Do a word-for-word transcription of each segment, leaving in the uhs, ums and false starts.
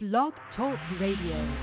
Blog Talk Radio.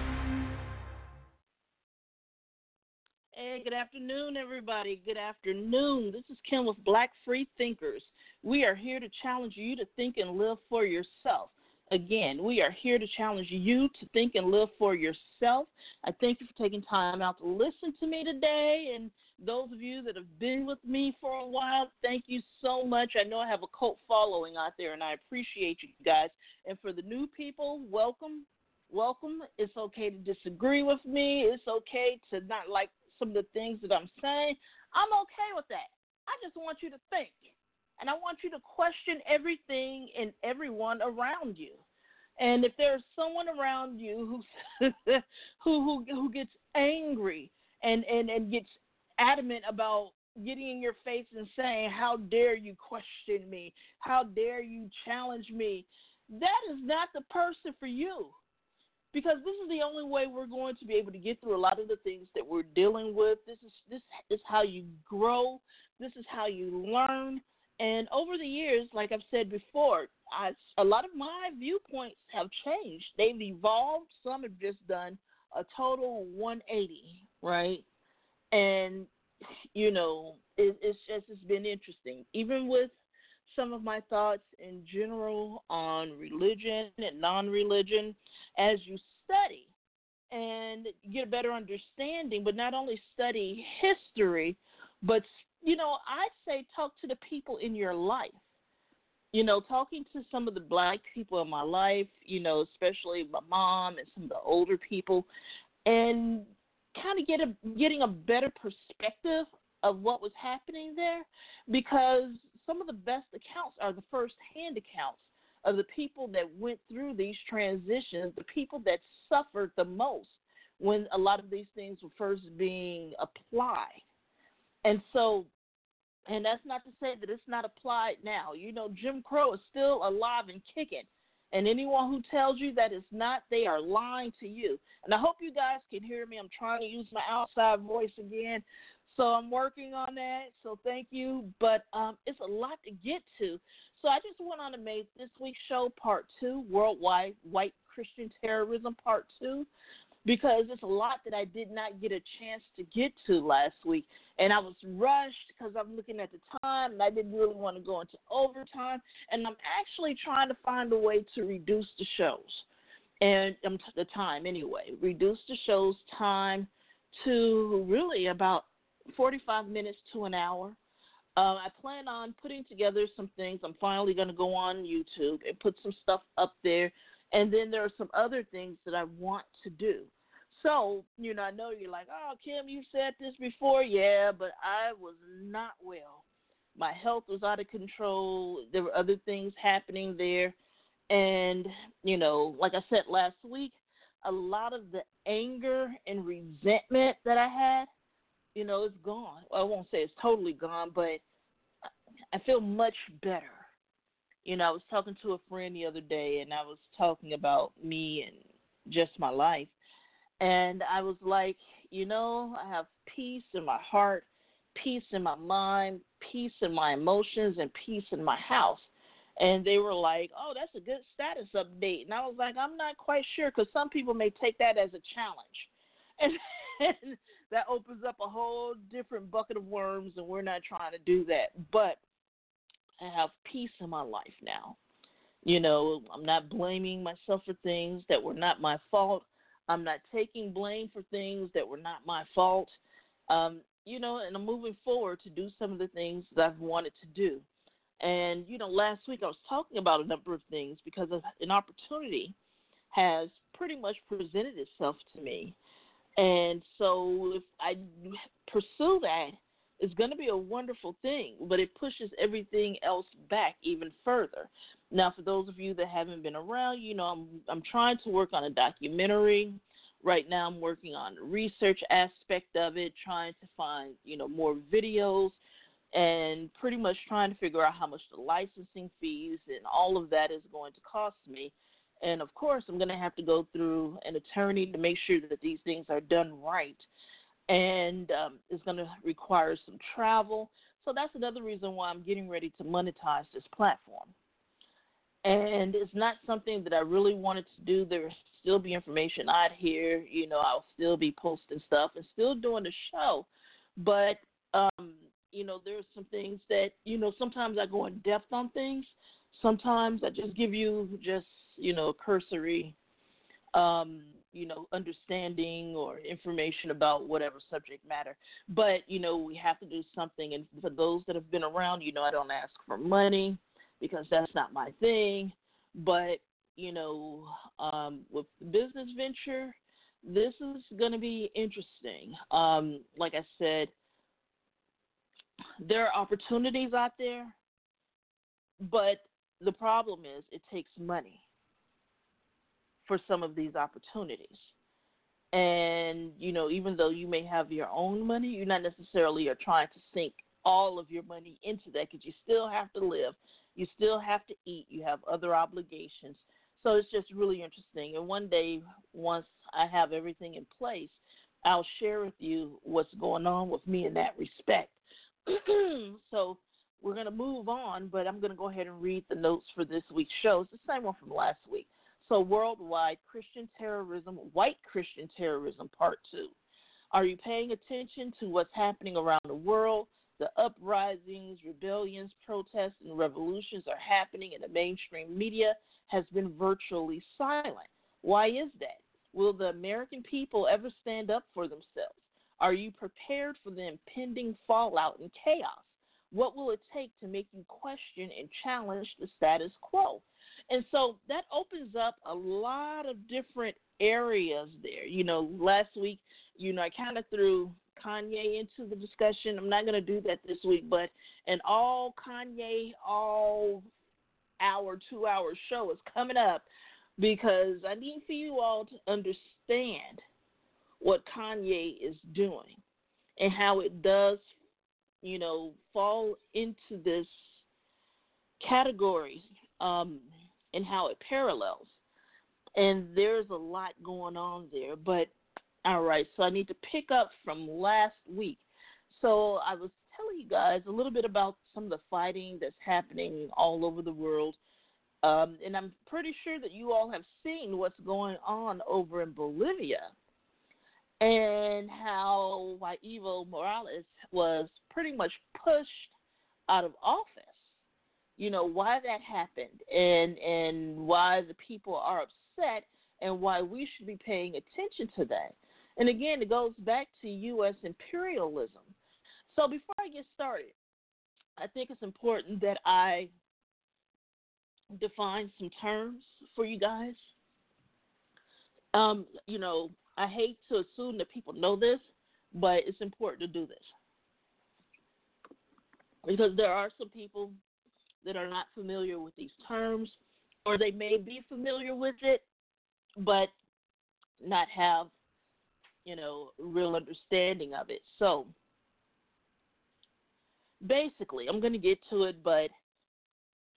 Hey, good afternoon, everybody. Good afternoon. This is Kim with Black Free Thinkers. We are here to challenge you to think and live for yourself. Again, we are here to challenge you to think and live for yourself. I thank you for taking time out to listen to me today. And those of you that have been with me for a while, thank you so much. I know I have a cult following out there, and I appreciate you guys. And for the new people, welcome. Welcome. It's okay to disagree with me. It's okay to not like some of the things that I'm saying. I'm okay with that. I just want you to think. And I want you to question everything and everyone around you. And if there's someone around you who who, who who gets angry and, and, and gets adamant about getting in your face and saying, how dare you question me? How dare you challenge me? That is not the person for you. Because this is the only way we're going to be able to get through a lot of the things that we're dealing with. This is this is how you grow. This is how you learn. And over the years, like I've said before, I, a lot of my viewpoints have changed. They've evolved. Some have just done a total one eighty, right? And, you know, it, it's just it's been interesting. Even with some of my thoughts in general on religion and non-religion, as you study and get a better understanding, but not only study history, but you know, I'd say talk to the people in your life. You know, talking to some of the black people in my life, you know, especially my mom and some of the older people, and kind of get a, getting a better perspective of what was happening there, because some of the best accounts are the first-hand accounts of the people that went through these transitions, the people that suffered the most when a lot of these things were first being applied. And so, and that's not to say that it's not applied now. You know, Jim Crow is still alive and kicking. And anyone who tells you that it's not, they are lying to you. And I hope you guys can hear me. I'm trying to use my outside voice again. So I'm working on that. So thank you. But um, it's a lot to get to. So I just went on to make this week's show part two, Worldwide White Christian Terrorism part two. Because it's a lot that I did not get a chance to get to last week. And I was rushed because I'm looking at the time, and I didn't really want to go into overtime. And I'm actually trying to find a way to reduce the shows. And um, the time anyway. Reduce the show's time to really about forty-five minutes to an hour. Uh, I plan on putting together some things. I'm finally going to go on YouTube and put some stuff up there. And then there are some other things that I want to do. So, you know, I know you're like, oh, Kim, you said this before. Yeah, but I was not well. My health was out of control. There were other things happening there. And, you know, like I said last week, a lot of the anger and resentment that I had, you know, it's gone. I won't say it's totally gone, but I feel much better. You know, I was talking to a friend the other day, and I was talking about me and just my life. And I was like, you know, I have peace in my heart, peace in my mind, peace in my emotions, and peace in my house. And they were like, oh, that's a good status update. And I was like, I'm not quite sure, because some people may take that as a challenge. And, and that opens up a whole different bucket of worms, and we're not trying to do that. But I have peace in my life now. You know, I'm not blaming myself for things that were not my fault. I'm not taking blame for things that were not my fault, um, you know, and I'm moving forward to do some of the things that I've wanted to do. And, you know, last week I was talking about a number of things because an opportunity has pretty much presented itself to me. And so if I pursue that, it's going to be a wonderful thing, but it pushes everything else back even further. Now, for those of you that haven't been around, you know, I'm, I'm trying to work on a documentary. Right now I'm working on the research aspect of it, trying to find, you know, more videos and pretty much trying to figure out how much the licensing fees and all of that is going to cost me. And, of course, I'm going to have to go through an attorney to make sure that these things are done right. And um, it's going to require some travel. So that's another reason why I'm getting ready to monetize this platform. And it's not something that I really wanted to do. There would still be information out here. You know, I'll still be posting stuff and still doing the show. But, um, you know, there's some things that, you know, sometimes I go in depth on things. Sometimes I just give you just, you know, cursory, um, you know, understanding or information about whatever subject matter. But, you know, we have to do something. And for those that have been around, you know, I don't ask for money, because that's not my thing. But, you know, um, with the business venture, this is going to be interesting. Um, like I said, there are opportunities out there, but the problem is it takes money for some of these opportunities. And, you know, even though you may have your own money, you not necessarily are trying to sink all of your money into that, because you still have to live. You still have to eat. You have other obligations. So it's just really interesting. And one day, once I have everything in place, I'll share with you what's going on with me in that respect. So we're going to move on, but I'm going to go ahead and read the notes for this week's show. It's the same one from last week. So worldwide Christian terrorism, white Christian terrorism, part two. Are you paying attention to what's happening around the world? The uprisings, rebellions, protests, and revolutions are happening, and the mainstream media has been virtually silent. Why is that? Will the American people ever stand up for themselves? Are you prepared for the impending fallout and chaos? What will it take to make you question and challenge the status quo? And so that opens up a lot of different areas there. You know, last week, you know, I kind of threw Kanye into the discussion. I'm not going to do that this week, but an all Kanye, all hour, two hour show is coming up, because I need for you all to understand what Kanye is doing and how it does, you know, fall into this category, um, and how it parallels. And there's a lot going on there, but all right, so I need to pick up from last week. So I was telling you guys a little bit about some of the fighting that's happening all over the world. Um, and I'm pretty sure that you all have seen what's going on over in Bolivia and how Evo Morales was pretty much pushed out of office. You know, why that happened and, and why the people are upset and why we should be paying attention to that. And again, it goes back to U S imperialism. So before I get started, I think it's important that I define some terms for you guys. Um, you know, I hate to assume that people know this, but it's important to do this, because there are some people that are not familiar with these terms, or they may be familiar with it, but not have, you know, real understanding of it. So basically, I'm going to get to it, but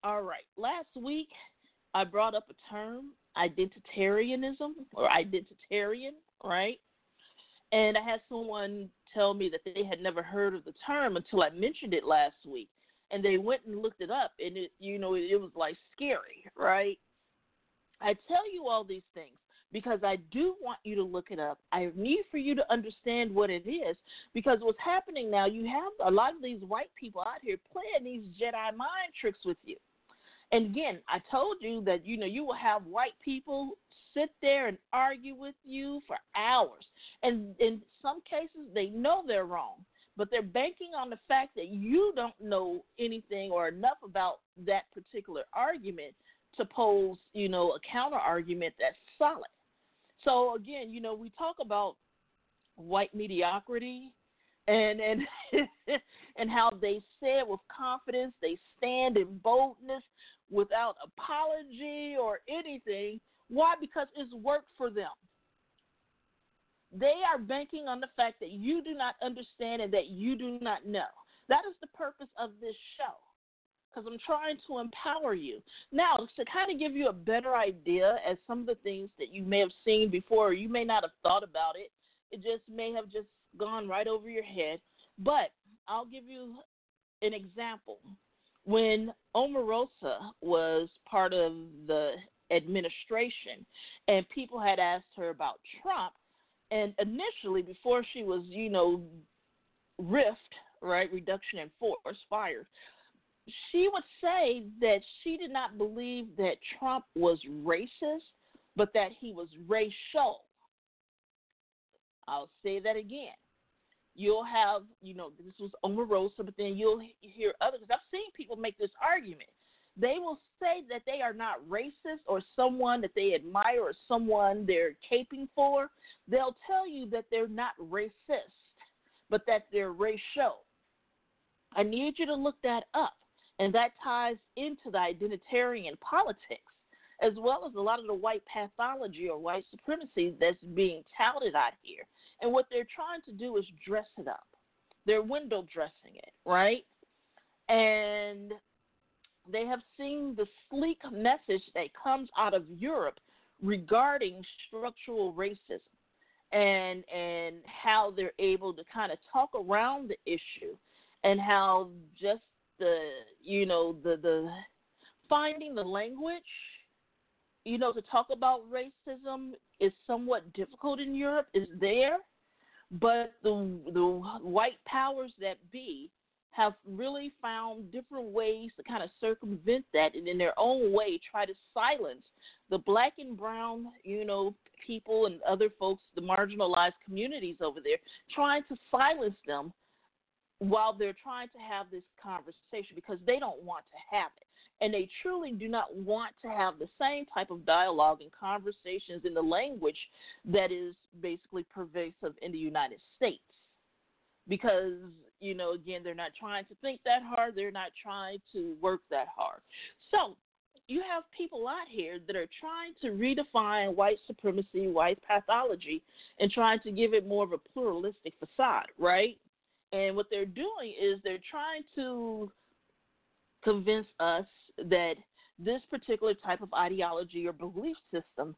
all right. Last week, I brought up a term, identitarianism or identitarian, right? And I had someone tell me that they had never heard of the term until I mentioned it last week. And they went and looked it up, and it, you know, it was like scary, right? I tell you all these things because I do want you to look it up. I need for you to understand what it is, because what's happening now, you have a lot of these white people out here playing these Jedi mind tricks with you. And again, I told you that, you know, you will have white people sit there and argue with you for hours. And in some cases, they know they're wrong, but they're banking on the fact that you don't know anything or enough about that particular argument to pose, you know, a counter-argument that's solid. So, again, you know, we talk about white mediocrity and and and how they said with confidence, they stand in boldness without apology or anything. Why? Because it's worked for them. They are banking on the fact that you do not understand and that you do not know. That is the purpose of this show, because I'm trying to empower you. Now, to kind of give you a better idea as some of the things that you may have seen before, or you may not have thought about it. It just may have just gone right over your head. But I'll give you an example. when Omarosa was part of the administration and people had asked her about Trump, and initially before she was, you know, riffed, right, reduction in force, fired, she would say that she did not believe that Trump was racist, but that he was racial. I'll say that again. You'll have, you know, this was Omarosa, but then you'll hear others. I've seen people make this argument. They will say that they are not racist or someone that they admire or someone they're caping for. They'll tell you that they're not racist, but that they're racial. I need you to look that up. And that ties into the identitarian politics, as well as a lot of the white pathology or white supremacy that's being touted out here. And what they're trying to do is dress it up. They're window dressing it, right? And they have seen the sleek message that comes out of Europe regarding structural racism and and how they're able to kind of talk around the issue, and how just the, you know, the the finding the language, you know, to talk about racism is somewhat difficult in Europe, is there, but the the white powers that be have really found different ways to kind of circumvent that, and in their own way try to silence the black and brown, you know, people and other folks, the marginalized communities over there, trying to silence them while they're trying to have this conversation, because they don't want to have it. And they truly do not want to have the same type of dialogue and conversations in the language that is basically pervasive in the United States. Because, you know, again, they're not trying to think that hard. They're not trying to work that hard. So you have people out here that are trying to redefine white supremacy, white pathology, and trying to give it more of a pluralistic facade, right? And what they're doing is they're trying to convince us that this particular type of ideology or belief system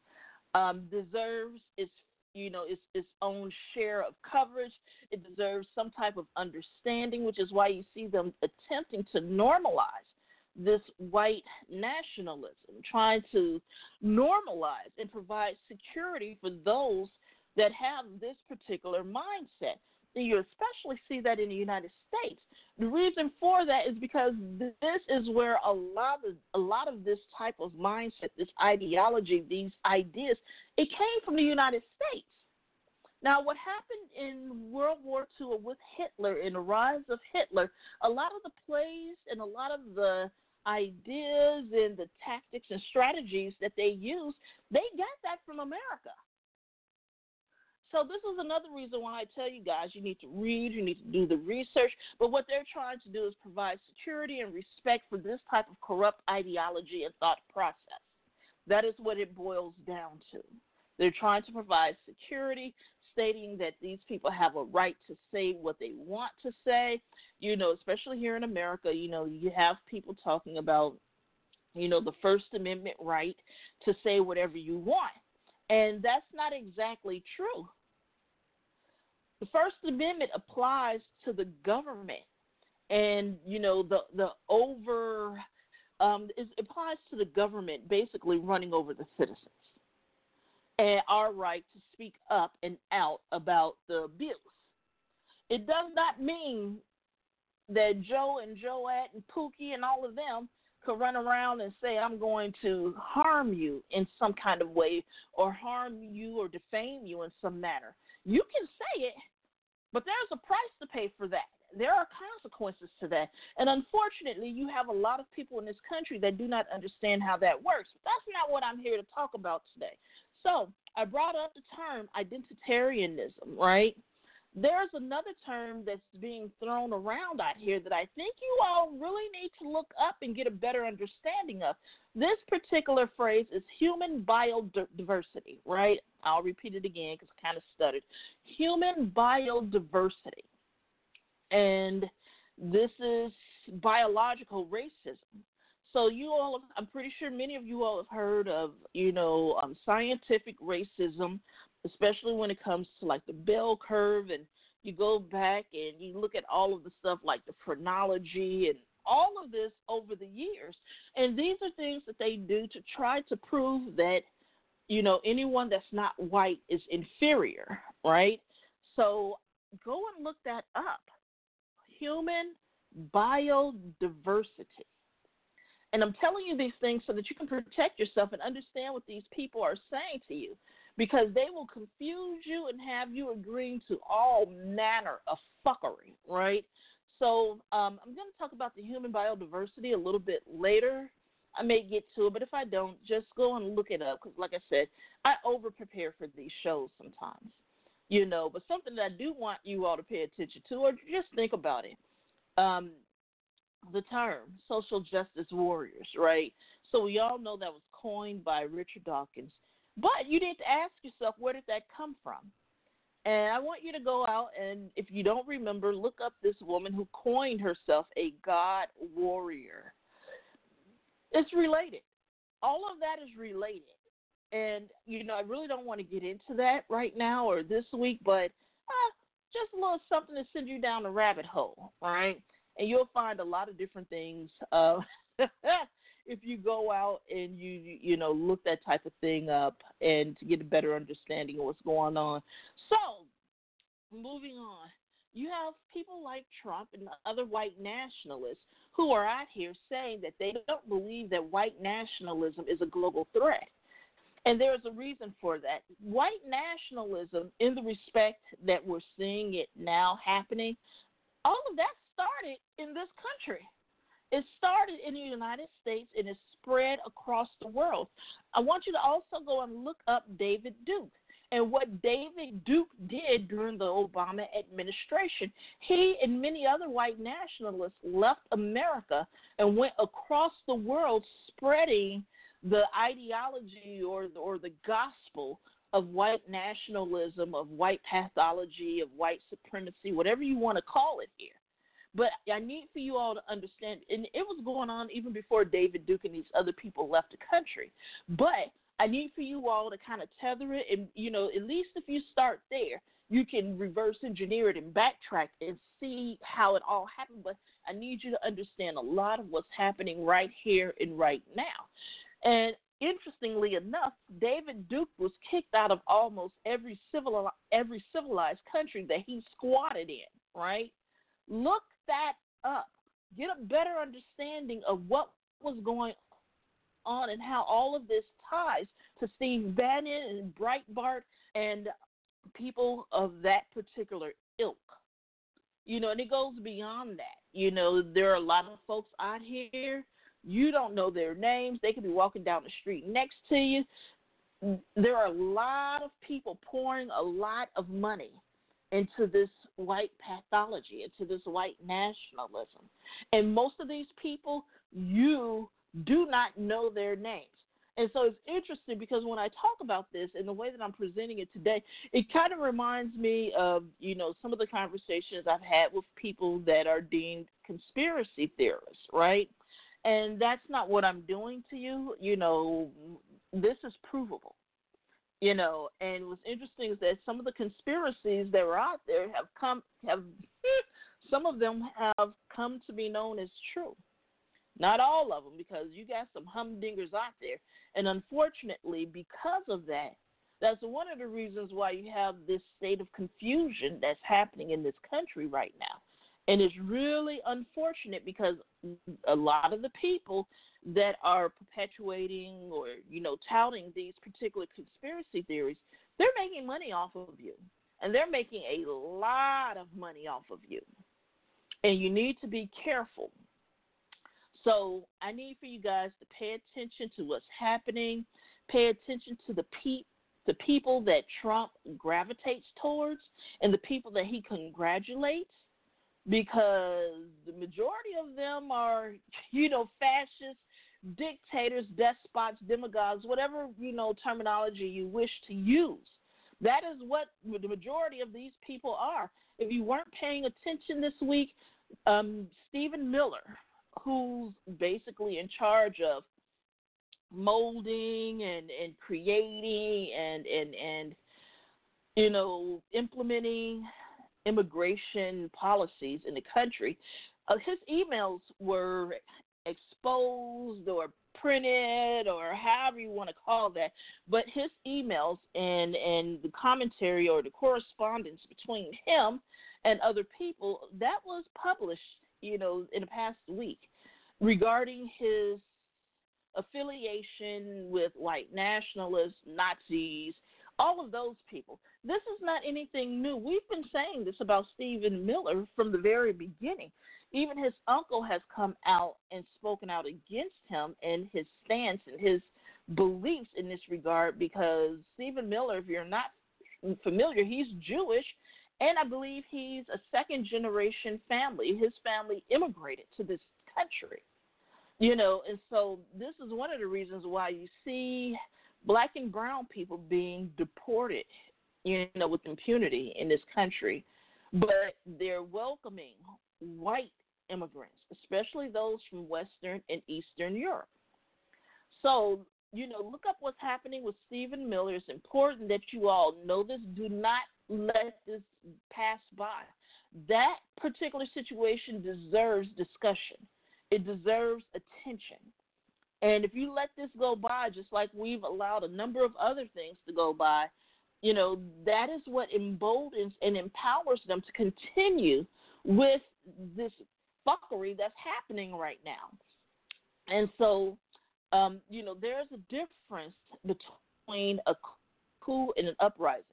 um, deserves its, you know, its its own share of coverage. It deserves some type of understanding, which is why you see them attempting to normalize this white nationalism, trying to normalize and provide security for those that have this particular mindset. And you especially see that in the United States. The reason for that is because this is where a lot of a lot of this type of mindset, this ideology, these ideas, it came from the United States. Now, what happened in World War Two with Hitler and the rise of Hitler, a lot of the plays and a lot of the ideas and the tactics and strategies that they used, they got that from America. So this is another reason why I tell you guys you need to read, you need to do the research, but what they're trying to do is provide security and respect for this type of corrupt ideology and thought process. That is what it boils down to. They're trying to provide security, stating that these people have a right to say what they want to say. You know, especially here in America, you know, you have people talking about, you know, the First Amendment right to say whatever you want. And that's not exactly true. The First Amendment applies to the government, and, you know, the, the over um, – it applies to the government basically running over the citizens and our right to speak up and out about the abuse. It does not mean that Joe and Joette and Pookie and all of them could run around and say, I'm going to harm you in some kind of way, or harm you or defame you in some manner. You can say it, but there's a price to pay for that. There are consequences to that. And unfortunately, you have a lot of people in this country that do not understand how that works. That's not what I'm here to talk about today. So I brought up the term identitarianism, right? There's another term that's being thrown around out here that I think you all really need to look up and get a better understanding of. This particular phrase is human biodiversity, right? I'll repeat it again because I kind of stuttered. Human biodiversity. And this is biological racism. So you all, have, I'm pretty sure many of you all have heard of, you know, um, scientific racism, especially when it comes to, like, the bell curve, and you go back and you look at all of the stuff like the phrenology and all of this over the years. And these are things that they do to try to prove that, you know, anyone that's not white is inferior, right? So go and look that up. Human biodiversity. And I'm telling you these things so that you can protect yourself and understand what these people are saying to you, because they will confuse you and have you agreeing to all manner of fuckery, right? So um, I'm going to talk about the human biodiversity a little bit later. I may get to it, but if I don't, just go and look it up, because like I said, I over-prepare for these shows sometimes, you know, but something that I do want you all to pay attention to or just think about it. Um, the term social justice warriors, right? So we all know that was coined by Richard Dawkins, but you need to ask yourself, where did that come from? And I want you to go out and, if you don't remember, look up this woman who coined herself a God warrior. It's related. All of that is related. And, you know, I really don't want to get into that right now or this week, but uh, just a little something to send you down the rabbit hole, all right? And you'll find a lot of different things uh, if you go out and you, you know, look that type of thing up and to get a better understanding of what's going on. So, moving on, you have people like Trump and other white nationalists who are out here saying that they don't believe that white nationalism is a global threat. And there is a reason for that. White nationalism, in the respect that we're seeing it now happening, all of that started in this country. It started in the United States and it spread across the world. I want you to also go and look up David Duke and what David Duke did during the Obama administration. He and many other white nationalists left America and went across the world spreading the ideology or the, or the gospel of white nationalism, of white pathology, of white supremacy, whatever you want to call it here. But I need for you all to understand, and it was going on even before David Duke and these other people left the country. But I need for you all to kind of tether it, and, you know, at least if you start there, you can reverse engineer it and backtrack and see how it all happened. But I need you to understand a lot of what's happening right here and right now. And interestingly enough, David Duke was kicked out of almost every civil every civilized country that he squatted in, right? Look that up. Get a better understanding of what was going on and how all of this ties to Steve Bannon and Breitbart and people of that particular ilk. You know, and it goes beyond that. You know, there are a lot of folks out here. You don't know their names. They could be walking down the street next to you. There are a lot of people pouring a lot of money into this white pathology, into this white nationalism. And most of these people, you do not know their names. And so it's interesting, because when I talk about this and the way that I'm presenting it today, it kind of reminds me of, you know, some of the conversations I've had with people that are deemed conspiracy theorists, right? And that's not what I'm doing to you. You know, this is provable, you know. And what's interesting is that some of the conspiracies that were out there have come, have some of them have come to be known as true. Not all of them, because you got some humdingers out there. And unfortunately, because of that, that's one of the reasons why you have this state of confusion that's happening in this country right now. And it's really unfortunate, because a lot of the people that are perpetuating or, you know, touting these particular conspiracy theories, they're making money off of you. And they're making a lot of money off of you. And you need to be careful. So I need for you guys to pay attention to what's happening. Pay attention to the people. The people that Trump gravitates towards and the people that he congratulates, because the majority of them are, you know, fascists, dictators, despots, demagogues, whatever, you know, terminology you wish to use. That is what the majority of these people are. If you weren't paying attention this week, um, Stephen Miller, who's basically in charge of molding and, and creating and, and, and, you know, implementing immigration policies in the country, uh, his emails were exposed or printed or however you want to call that, but his emails and, and the commentary or the correspondence between him and other people, that was published, you know, in the past week regarding his affiliation with white nationalists, Nazis, all of those people. This is not anything new. We've been saying this about Stephen Miller from the very beginning. Even his uncle has come out and spoken out against him and his stance and his beliefs in this regard, because Stephen Miller, if you're not familiar, he's Jewish, and I believe he's a second-generation family. His family immigrated to this country, you know, and so this is one of the reasons why you see black and brown people being deported, you know, with impunity in this country, but they're welcoming white immigrants, especially those from Western and Eastern Europe. So, you know, look up what's happening with Stephen Miller. It's important that you all know this. Do not let this pass by. That particular situation deserves discussion. It deserves attention. And if you let this go by, just like we've allowed a number of other things to go by, you know, that is what emboldens and empowers them to continue with this fuckery that's happening right now. And so, um, you know, there's a difference between a coup and an uprising.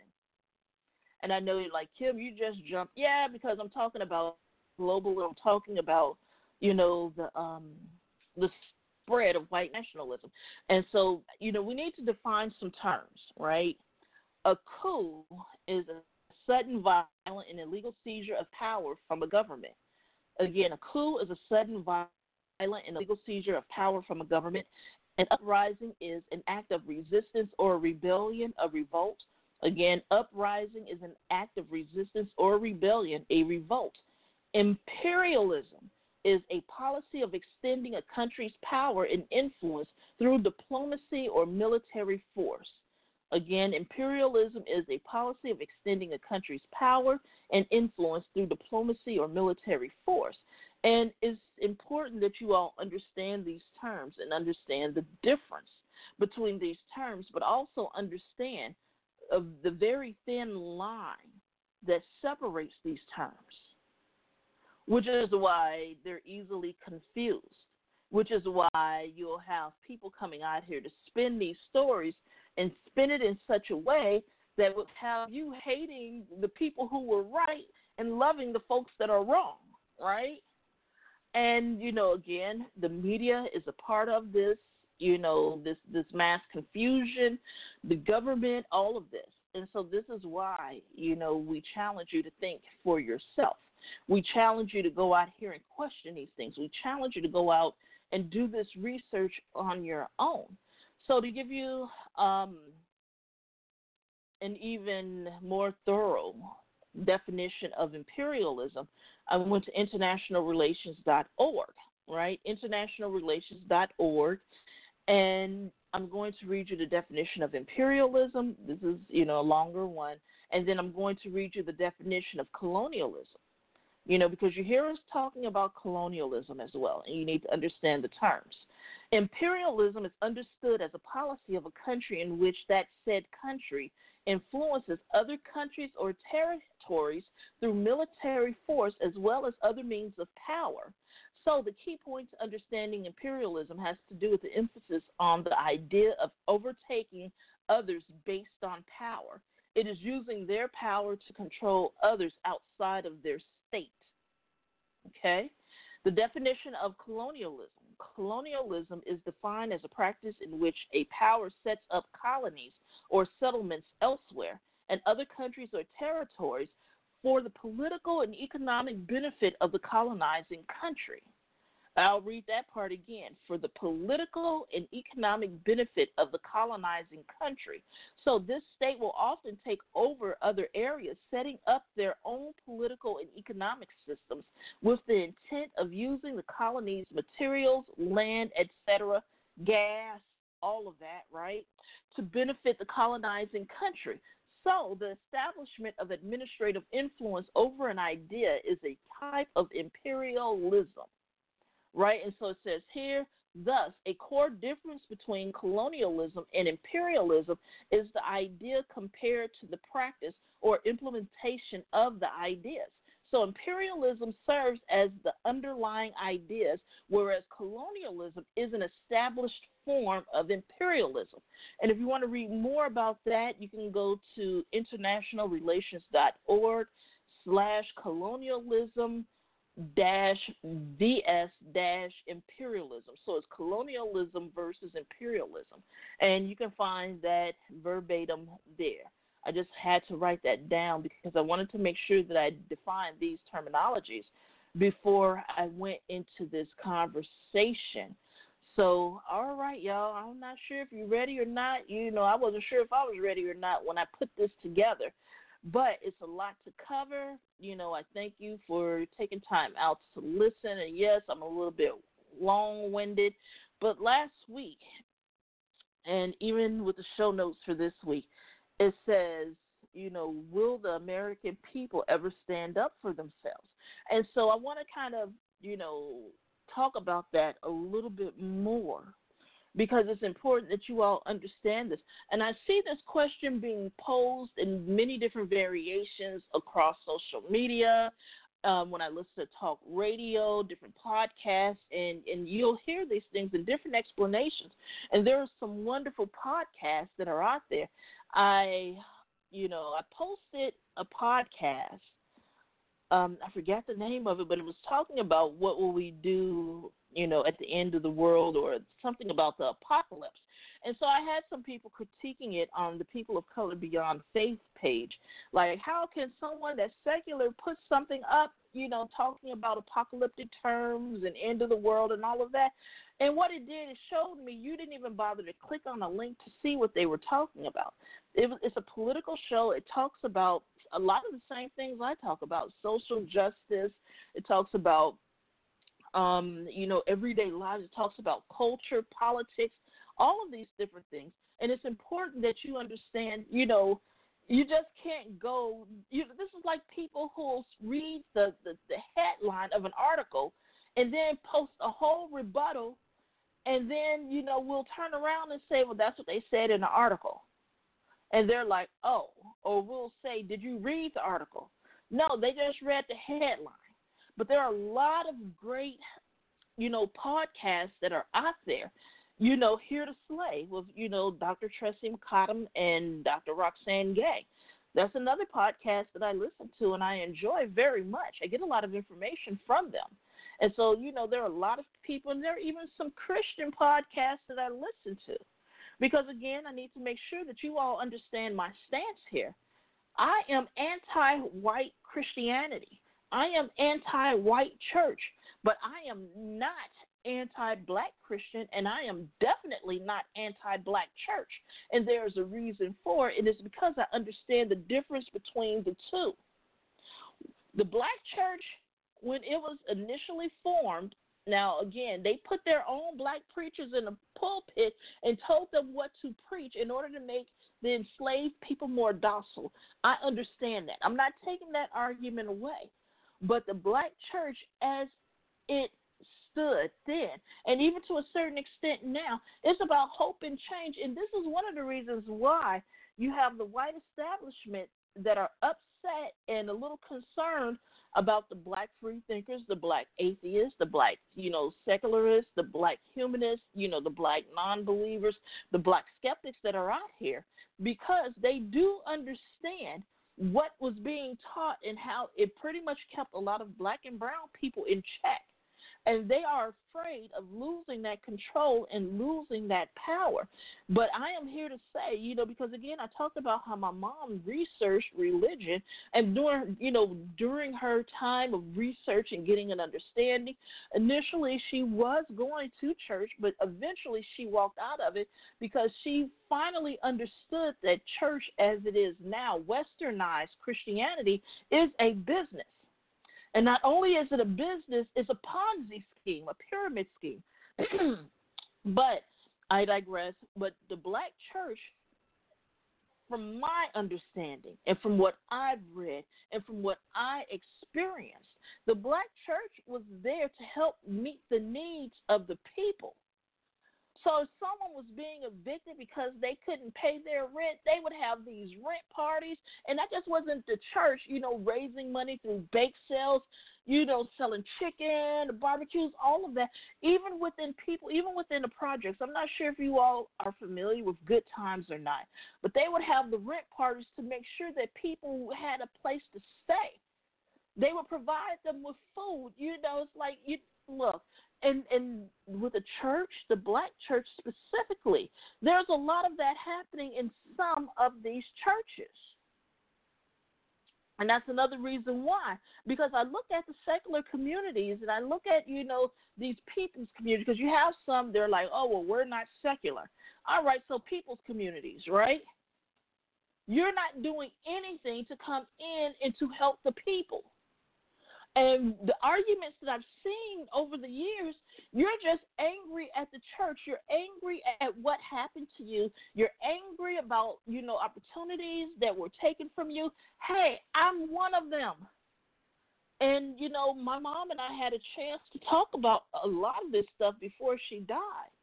And I know you're like, Kim, you just jumped. Yeah, because I'm talking about global, I'm talking about, you know, the um, the spread of white nationalism. And so, you know, we need to define some terms, right? A coup is a sudden, violent, and illegal seizure of power from a government. Again, a coup is a sudden, violent, and illegal seizure of power from a government. An uprising is an act of resistance or rebellion, a revolt. Again, uprising is an act of resistance or rebellion, a revolt. Imperialism is a policy of extending a country's power and influence through diplomacy or military force. Again, imperialism is a policy of extending a country's power and influence through diplomacy or military force. And it's important that you all understand these terms and understand the difference between these terms, but also understand of the very thin line that separates these terms, which is why they're easily confused, which is why you'll have people coming out here to spin these stories and spin it in such a way that would have you hating the people who were right and loving the folks that are wrong, right? And, you know, again, the media is a part of this, you know, this, this mass confusion, the government, all of this. And so this is why, you know, we challenge you to think for yourself. We challenge you to go out here and question these things. We challenge you to go out and do this research on your own. So to give you um, an even more thorough definition of imperialism, I went to international relations dot org, right? international relations dot org, and I'm going to read you the definition of imperialism. This is, you know, a longer one. And then I'm going to read you the definition of colonialism, you know, because you hear us talking about colonialism as well, and you need to understand the terms. Imperialism is understood as a policy of a country in which that said country influences other countries or territories through military force as well as other means of power. So the key point to understanding imperialism has to do with the emphasis on the idea of overtaking others based on power. It is using their power to control others outside of their state. Okay? The definition of colonialism. Colonialism is defined as a practice in which a power sets up colonies or settlements elsewhere and other countries or territories for the political and economic benefit of the colonizing country. I'll read that part again. For the political and economic benefit of the colonizing country. So this state will often take over other areas, setting up their own political and economic systems with the intent of using the colony's materials, land, et cetera, gas, all of that, right, to benefit the colonizing country. So the establishment of administrative influence over an idea is a type of imperialism, right? And so it says here, thus, a core difference between colonialism and imperialism is the idea compared to the practice or implementation of the ideas. So imperialism serves as the underlying ideas, whereas colonialism is an established form of imperialism. And if you want to read more about that, you can go to internationalrelations.org slash colonialism dash vs dash imperialism. So it's colonialism versus imperialism. And you can find that verbatim there. I just had to write that down because I wanted to make sure that I defined these terminologies before I went into this conversation. So, all right, y'all, I'm not sure if you're ready or not. You know, I wasn't sure if I was ready or not when I put this together, but it's a lot to cover. You know, I thank you for taking time out to listen. And, yes, I'm a little bit long-winded, but last week, and even with the show notes for this week, it says, you know, will the American people ever stand up for themselves? And so I want to kind of, you know, talk about that a little bit more because it's important that you all understand this. And I see this question being posed in many different variations across social media, um, when I listen to talk radio, different podcasts, and, and you'll hear these things in different explanations. And there are some wonderful podcasts that are out there. I, you know, I posted a podcast. Um, I forgot the name of it, but it was talking about what will we do, you know, at the end of the world or something about the apocalypse. And so I had some people critiquing it on the People of Color Beyond Faith page. Like, how can someone that's secular put something up, you know, talking about apocalyptic terms and end of the world and all of that? And what it did, it showed me you didn't even bother to click on a link to see what they were talking about. It, it's a political show. It talks about a lot of the same things I talk about, social justice. It talks about, um, you know, everyday lives. It talks about culture, politics, all of these different things. And it's important that you understand, you know, you just can't go. You, this is like people who read the, the, the headline of an article and then post a whole rebuttal, and then, you know, we'll turn around and say, well, that's what they said in the article. And they're like, oh, or we'll say, did you read the article? No, they just read the headline. But there are a lot of great, you know, podcasts that are out there. You know, Here to Slay with, you know, Doctor Tressie McCottom and Doctor Roxanne Gay. That's another podcast that I listen to and I enjoy very much. I get a lot of information from them. And so, you know, there are a lot of people, and there are even some Christian podcasts that I listen to. Because, again, I need to make sure that you all understand my stance here. I am anti-white Christianity. I am anti-white church, but I am not anti-black Christian, and I am definitely not anti-black church. And there is a reason for it, and it's because I understand the difference between the two. The black church, when it was initially formed, now, again, they put their own black preachers in the pulpit and told them what to preach in order to make the enslaved people more docile. I understand that. I'm not taking that argument away. But the black church, as it stood then, and even to a certain extent now, it's about hope and change. And this is one of the reasons why you have the white establishment that are upset and a little concerned about the black free thinkers, the black atheists, the black, you know, secularists, the black humanists, you know, the black non-believers, the black skeptics that are out here, because they do understand what was being taught and how it pretty much kept a lot of black and brown people in check. And they are afraid of losing that control and losing that power. But I am here to say, you know, because, again, I talked about how my mom researched religion, and during, you know, during her time of research and getting an understanding, initially she was going to church, but eventually she walked out of it because she finally understood that church as it is now, westernized Christianity, is a business. And not only is it a business, it's a Ponzi scheme, a pyramid scheme. But I digress. But the black church from my understanding and from what I've read and from what I experienced, the black church was there to help meet the needs of the people. So if someone was being evicted because they couldn't pay their rent, they would have these rent parties. And that just wasn't the church, you know, raising money through bake sales, you know, selling chicken, barbecues, all of that. Even within people, even within the projects, I'm not sure if you all are familiar with Good Times or not, but they would have the rent parties to make sure that people had a place to stay. They would provide them with food. You know, it's like, you look. And and with the church, the black church specifically, there's a lot of that happening in some of these churches. And that's another reason why, because I look at the secular communities and I look at, you know, these people's communities, because you have some, they're like, oh, well, we're not secular. All right, so people's communities, right? You're not doing anything to come in and to help the people. And the arguments that I've seen over the years, you're just angry at the church. You're angry at what happened to you. You're angry about, you know, opportunities that were taken from you. Hey, I'm one of them. And, you know, my mom and I had a chance to talk about a lot of this stuff before she died.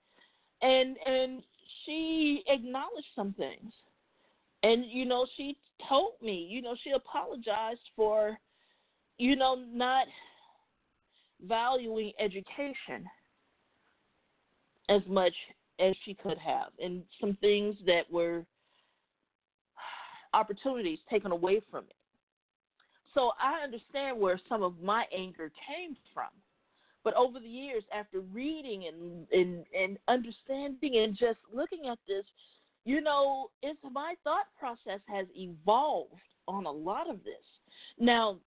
And, and she acknowledged some things. And, you know, she told me, you know, she apologized for, you know, not valuing education as much as she could have, and some things that were opportunities taken away from it. So I understand where some of my anger came from. But over the years, after reading and, and, and understanding and just looking at this, you know, it's my thought process has evolved on a lot of this. Now,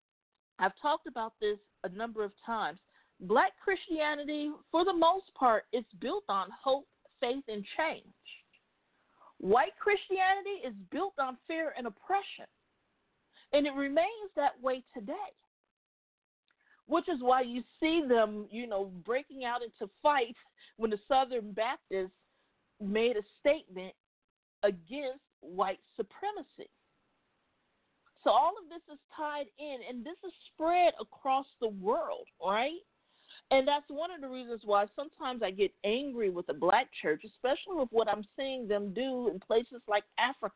I've talked about this a number of times. Black Christianity, for the most part, is built on hope, faith, and change. White Christianity is built on fear and oppression, and it remains that way today, which is why you see them, you know, breaking out into fights when the Southern Baptists made a statement against white supremacy. So all of this is tied in, and this is spread across the world, right? And that's one of the reasons why sometimes I get angry with the black church, especially with what I'm seeing them do in places like Africa.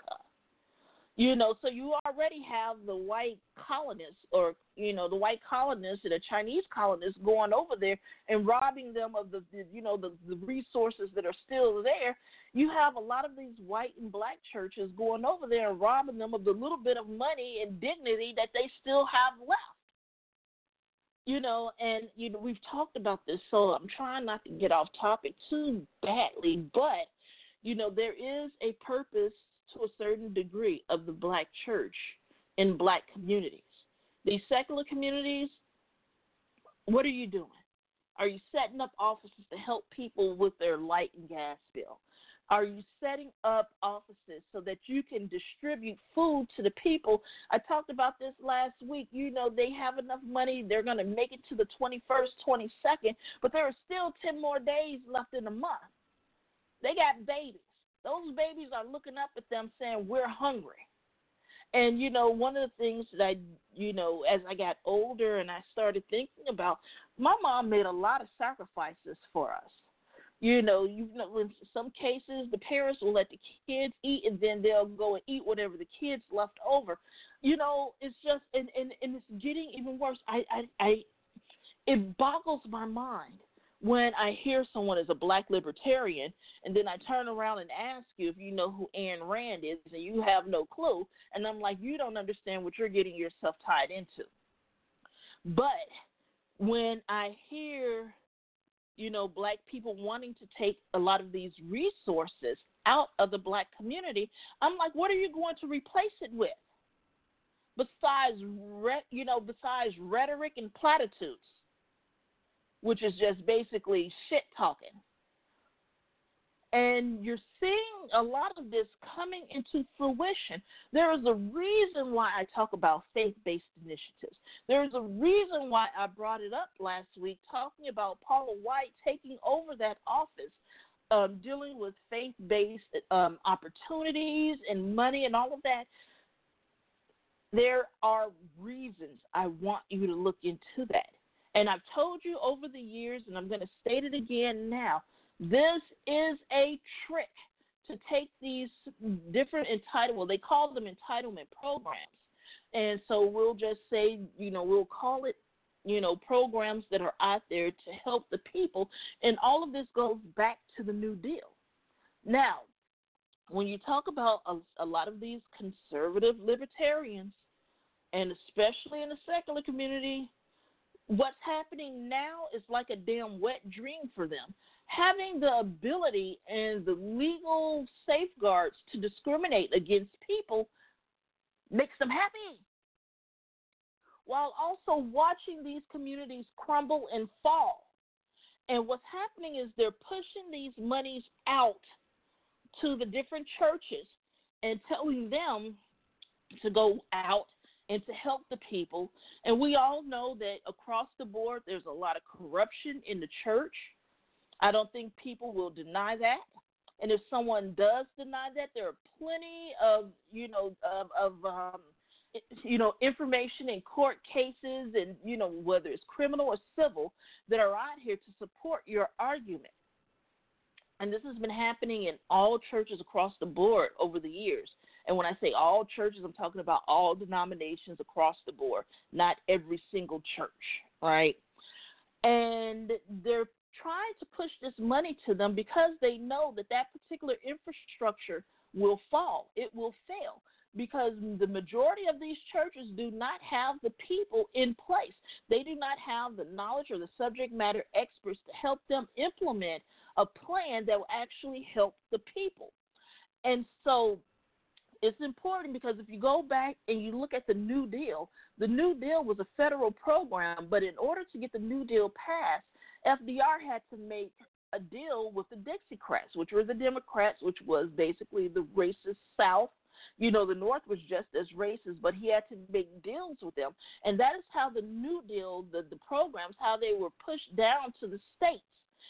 You know, so you already have the white colonists or, you know, the white colonists and the Chinese colonists going over there and robbing them of the, the you know, the, the resources that are still there. You have a lot of these white and black churches going over there and robbing them of the little bit of money and dignity that they still have left. You know, and you know, we've talked about this, so I'm trying not to get off topic too badly, but, you know, there is a purpose to a certain degree of the black church in black communities. These secular communities, what are you doing? Are you setting up offices to help people with their light and gas bill? Are you setting up offices so that you can distribute food to the people? I talked about this last week. You know, they have enough money. They're going to make it to the twenty-first, twenty-second, but there are still ten more days left in the month. They got babies. Those babies are looking up at them saying, we're hungry. And, you know, one of the things that I, you know, as I got older and I started thinking about, my mom made a lot of sacrifices for us. You know, you know, in some cases, the parents will let the kids eat, and then they'll go and eat whatever the kids left over. You know, it's just, and, and, and it's getting even worse. I, I, I, it boggles my mind when I hear someone is a black libertarian, and then I turn around and ask you if you know who Ayn Rand is, and you have no clue, and I'm like, you don't understand what you're getting yourself tied into. But when I hear, you know, black people wanting to take a lot of these resources out of the black community, I'm like, what are you going to replace it with? Besides, you know, besides rhetoric and platitudes, which is just basically shit talking. And you're seeing a lot of this coming into fruition. There is a reason why I talk about faith-based initiatives. There is a reason why I brought it up last week, talking about Paula White taking over that office um, dealing with faith-based um, opportunities and money and all of that, there are reasons I want you to look into that. And I've told you over the years, and I'm going to state it again now, this is a trick to take these different entitlement, well, they call them entitlement programs. And so we'll just say, you know, we'll call it, you know, programs that are out there to help the people. And all of this goes back to the New Deal. Now, when you talk about a, a lot of these conservative libertarians, and especially in the secular community, what's happening now is like a damn wet dream for them. Having the ability and the legal safeguards to discriminate against people makes them happy, while also watching these communities crumble and fall. And what's happening is they're pushing these monies out to the different churches and telling them to go out and to help the people. And we all know that across the board, there's a lot of corruption in the church. I don't think people will deny that. And if someone does deny that, there are plenty of, you know, of, of um, you know, information in court cases and, you know, whether it's criminal or civil, that are out here to support your argument. And this has been happening in all churches across the board over the years. And when I say all churches, I'm talking about all denominations across the board, not every single church, right? And they're trying to push this money to them because they know that that particular infrastructure will fall. It will fail because the majority of these churches do not have the people in place. They do not have the knowledge or the subject matter experts to help them implement a plan that will actually help the people. And so it's important because if you go back and you look at the New Deal, the New Deal was a federal program, but in order to get the New Deal passed, F D R had to make a deal with the Dixiecrats, which were the Democrats, which was basically the racist South. You know, the North was just as racist, but he had to make deals with them. And that is how the New Deal, the, the programs, how they were pushed down to the states.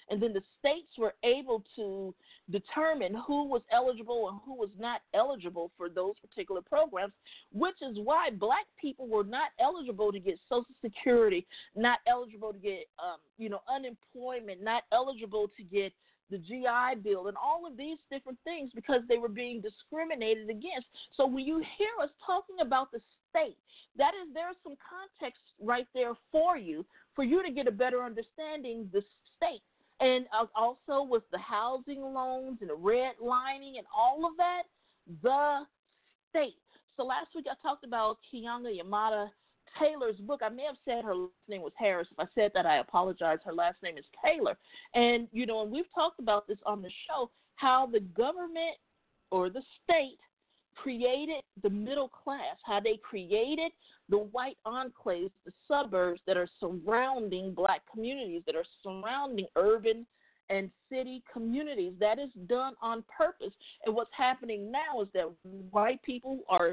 And then the states were able to determine who was eligible and who was not eligible for those particular programs, which is why black people were not eligible to get Social Security, not eligible to get, um, you know, unemployment, not eligible to get the G I Bill and all of these different things because they were being discriminated against. So when you hear us talking about the state, that is, there's some context right there for you, for you to get a better understanding the state. And also with the housing loans and the redlining and all of that, the state. So last week I talked about Kianga Yamada Taylor's book. I may have said her last name was Harris. If I said that, I apologize. Her last name is Taylor. And, you know, and we've talked about this on the show, how the government or the state created the middle class, how they created the white enclaves, the suburbs that are surrounding black communities, that are surrounding urban and city communities. That is done on purpose. And what's happening now is that white people are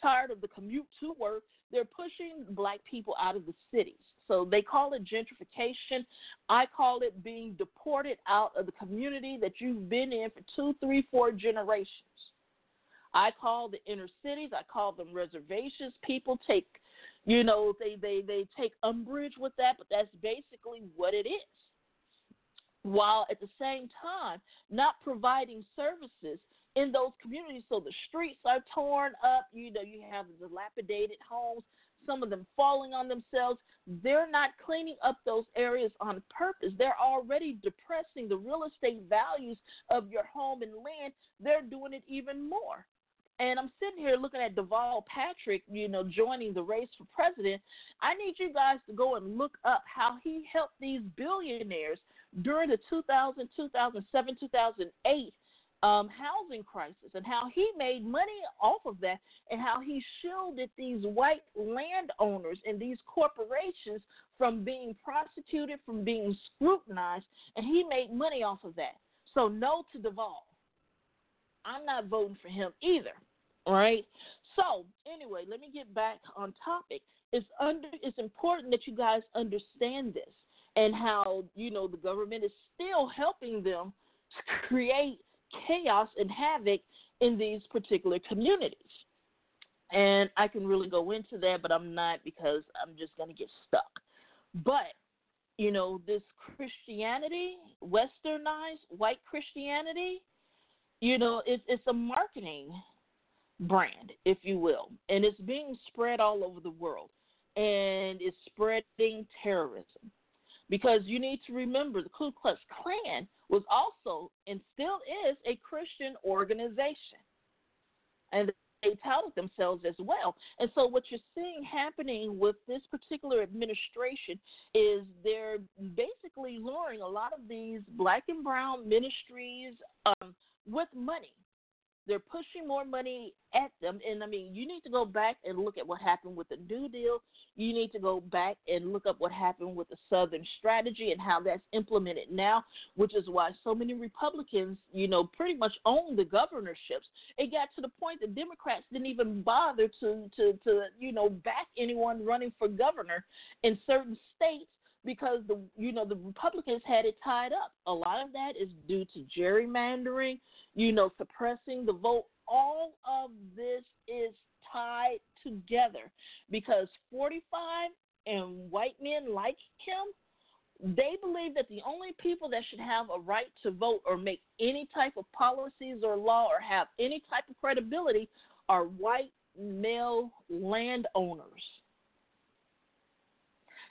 tired of the commute to work. They're pushing black people out of the cities. So they call it gentrification. I call it being deported out of the community that you've been in for two, three, four generations. I call the inner cities, I call them reservations. People take, you know, they, they, they take umbrage with that, but that's basically what it is. While at the same time not providing services in those communities, so the streets are torn up, you know, you have dilapidated homes, some of them falling on themselves. They're not cleaning up those areas on purpose. They're already depressing the real estate values of your home and land. They're doing it even more. And I'm sitting here looking at Deval Patrick, you know, joining the race for president. I need you guys to go and look up how he helped these billionaires during the two thousand, two thousand seven, two thousand eight um, housing crisis and how he made money off of that and how he shielded these white landowners and these corporations from being prosecuted, from being scrutinized, and he made money off of that. So no to Deval. I'm not voting for him either, all right? So anyway, let me get back on topic. It's under. It's important that you guys understand this and how, you know, the government is still helping them create chaos and havoc in these particular communities. And I can really go into that, but I'm not, because I'm just going to get stuck. But, you know, this Christianity, westernized white Christianity, you know, it's, it's a marketing brand, if you will, and it's being spread all over the world, and it's spreading terrorism. Because you need to remember, the Ku Klux Klan was also and still is a Christian organization, and they touted themselves as well. And so what you're seeing happening with this particular administration is they're basically luring a lot of these black and brown ministries um, with money. They're pushing more money at them. And, I mean, you need to go back and look at what happened with the New Deal. You need to go back and look up what happened with the Southern Strategy and how that's implemented now, which is why so many Republicans, you know, pretty much own the governorships. It got to the point that Democrats didn't even bother to, to, to you know, back anyone running for governor in certain states because, the you know, the Republicans had it tied up. A lot of that is due to gerrymandering, you know, suppressing the vote. All of this is tied together because forty-five and white men like him, they believe that the only people that should have a right to vote or make any type of policies or law or have any type of credibility are white male landowners.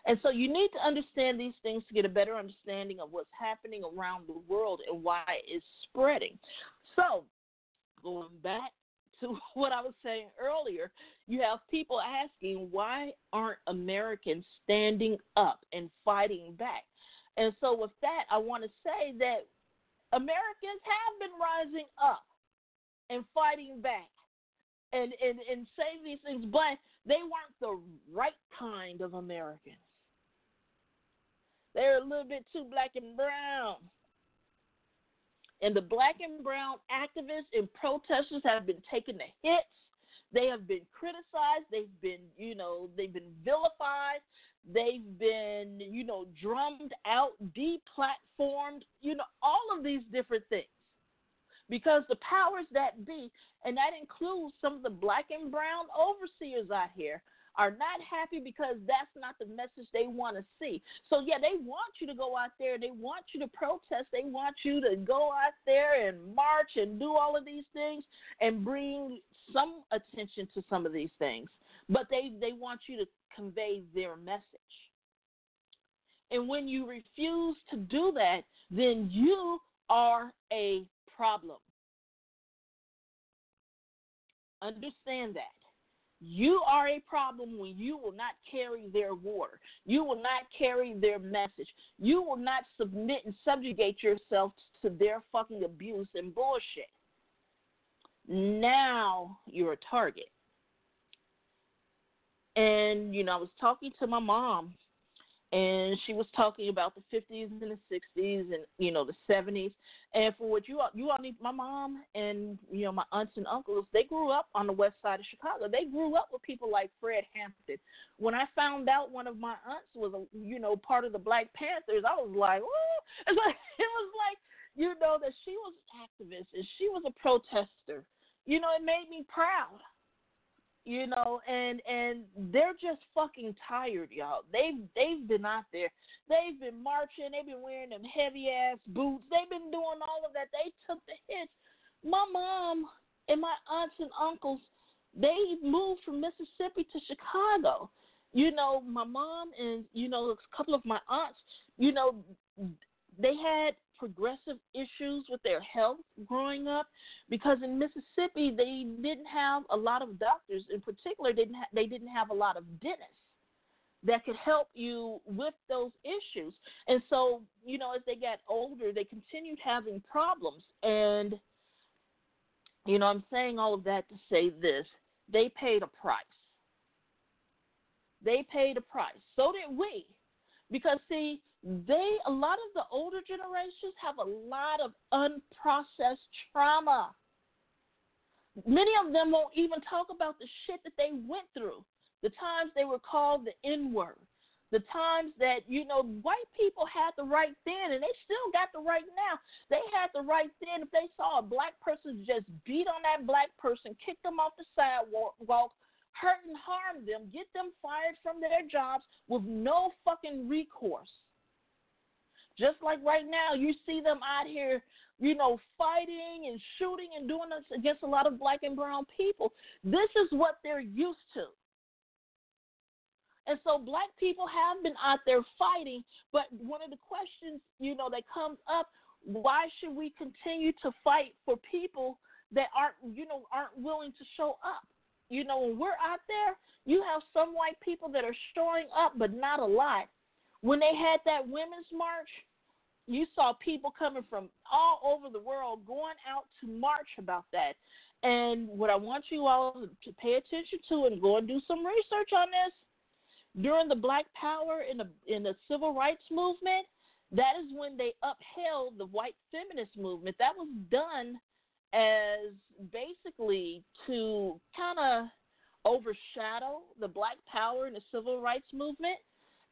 And so you need to understand these things to get a better understanding of what's happening around the world and why it's spreading. So going back to what I was saying earlier, you have people asking, why aren't Americans standing up and fighting back? And so with that, I want to say that Americans have been rising up and fighting back and, and, and saying these things, but they weren't the right kind of Americans. They're a little bit too black and brown. And the black and brown activists and protesters have been taking the hits. They have been criticized. They've been, you know, they've been vilified. They've been, you know, drummed out, deplatformed, you know, all of these different things. Because the powers that be, and that includes some of the black and brown overseers out here, are not happy because that's not the message they want to see. So, yeah, they want you to go out there. They want you to protest. They want you to go out there and march and do all of these things and bring some attention to some of these things. But they, they want you to convey their message. And when you refuse to do that, then you are a problem. Understand that. You are a problem when you will not carry their water. You will not carry their message. You will not submit and subjugate yourself to their fucking abuse and bullshit. Now you're a target. And, you know, I was talking to my mom, and she was talking about the fifties and the sixties and, you know, the seventies. And for what you all, you all need, my mom and, you know, my aunts and uncles, they grew up on the west side of Chicago. They grew up with people like Fred Hampton. When I found out one of my aunts was, a, you know, part of the Black Panthers, I was like, ooh. It was like, it was like, you know, that she was an activist and she was a protester. You know, it made me proud. You know, and, and they're just fucking tired, y'all. They've, they've been out there. They've been marching. They've been wearing them heavy-ass boots. They've been doing all of that. They took the hits. My mom and my aunts and uncles, they moved from Mississippi to Chicago. You know, my mom and, you know, a couple of my aunts, you know, they had progressive issues with their health growing up because in Mississippi they didn't have a lot of doctors. In particular, didn't ha- they didn't have a lot of dentists that could help you with those issues. And so, you know, as they got older, they continued having problems. And, you know, I'm saying all of that to say this. They paid a price. They paid a price. So did we. Because, see, They a lot of the older generations have a lot of unprocessed trauma. Many of them won't even talk about the shit that they went through, the times they were called the N-word, the times that, you know, white people had the right then, and they still got the right now. They had the right then. If they saw a black person, just beat on that black person, kick them off the sidewalk, hurt and harm them, get them fired from their jobs with no fucking recourse. Just like right now, you see them out here, you know, fighting and shooting and doing this against a lot of black and brown people. This is what they're used to. And so black people have been out there fighting, but one of the questions, you know, that comes up, why should we continue to fight for people that aren't, you know, aren't willing to show up? You know, when we're out there, you have some white people that are showing up, but not a lot. When they had that women's march, you saw people coming from all over the world going out to march about that. And what I want you all to pay attention to and go and do some research on this, during the Black Power and the, in the Civil Rights Movement, that is when they upheld the white feminist movement. That was done as basically to kind of overshadow the Black Power and the Civil Rights Movement.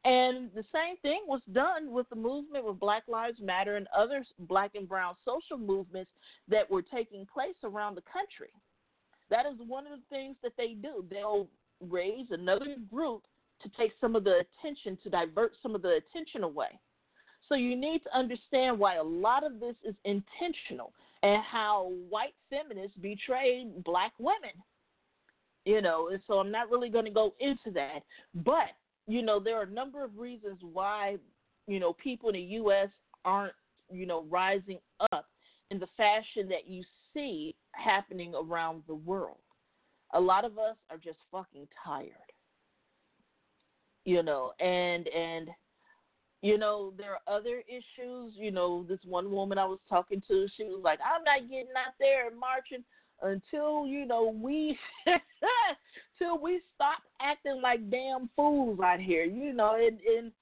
And the same thing was done with the movement with Black Lives Matter and other black and brown social movements that were taking place around the country. That is one of the things that they do. They'll raise another group to take some of the attention, to divert some of the attention away. So you need to understand why a lot of this is intentional, and how white feminists betrayed black women, you know, and so I'm not really going to go into that. But, you know, there are a number of reasons why, you know, people in the U S aren't, you know, rising up in the fashion that you see happening around the world. A lot of us are just fucking tired, you know, and, and, you know, there are other issues. You know, this one woman I was talking to, she was like, I'm not getting out there and marching until, you know, we till we stop acting like damn fools out here. You know, and, and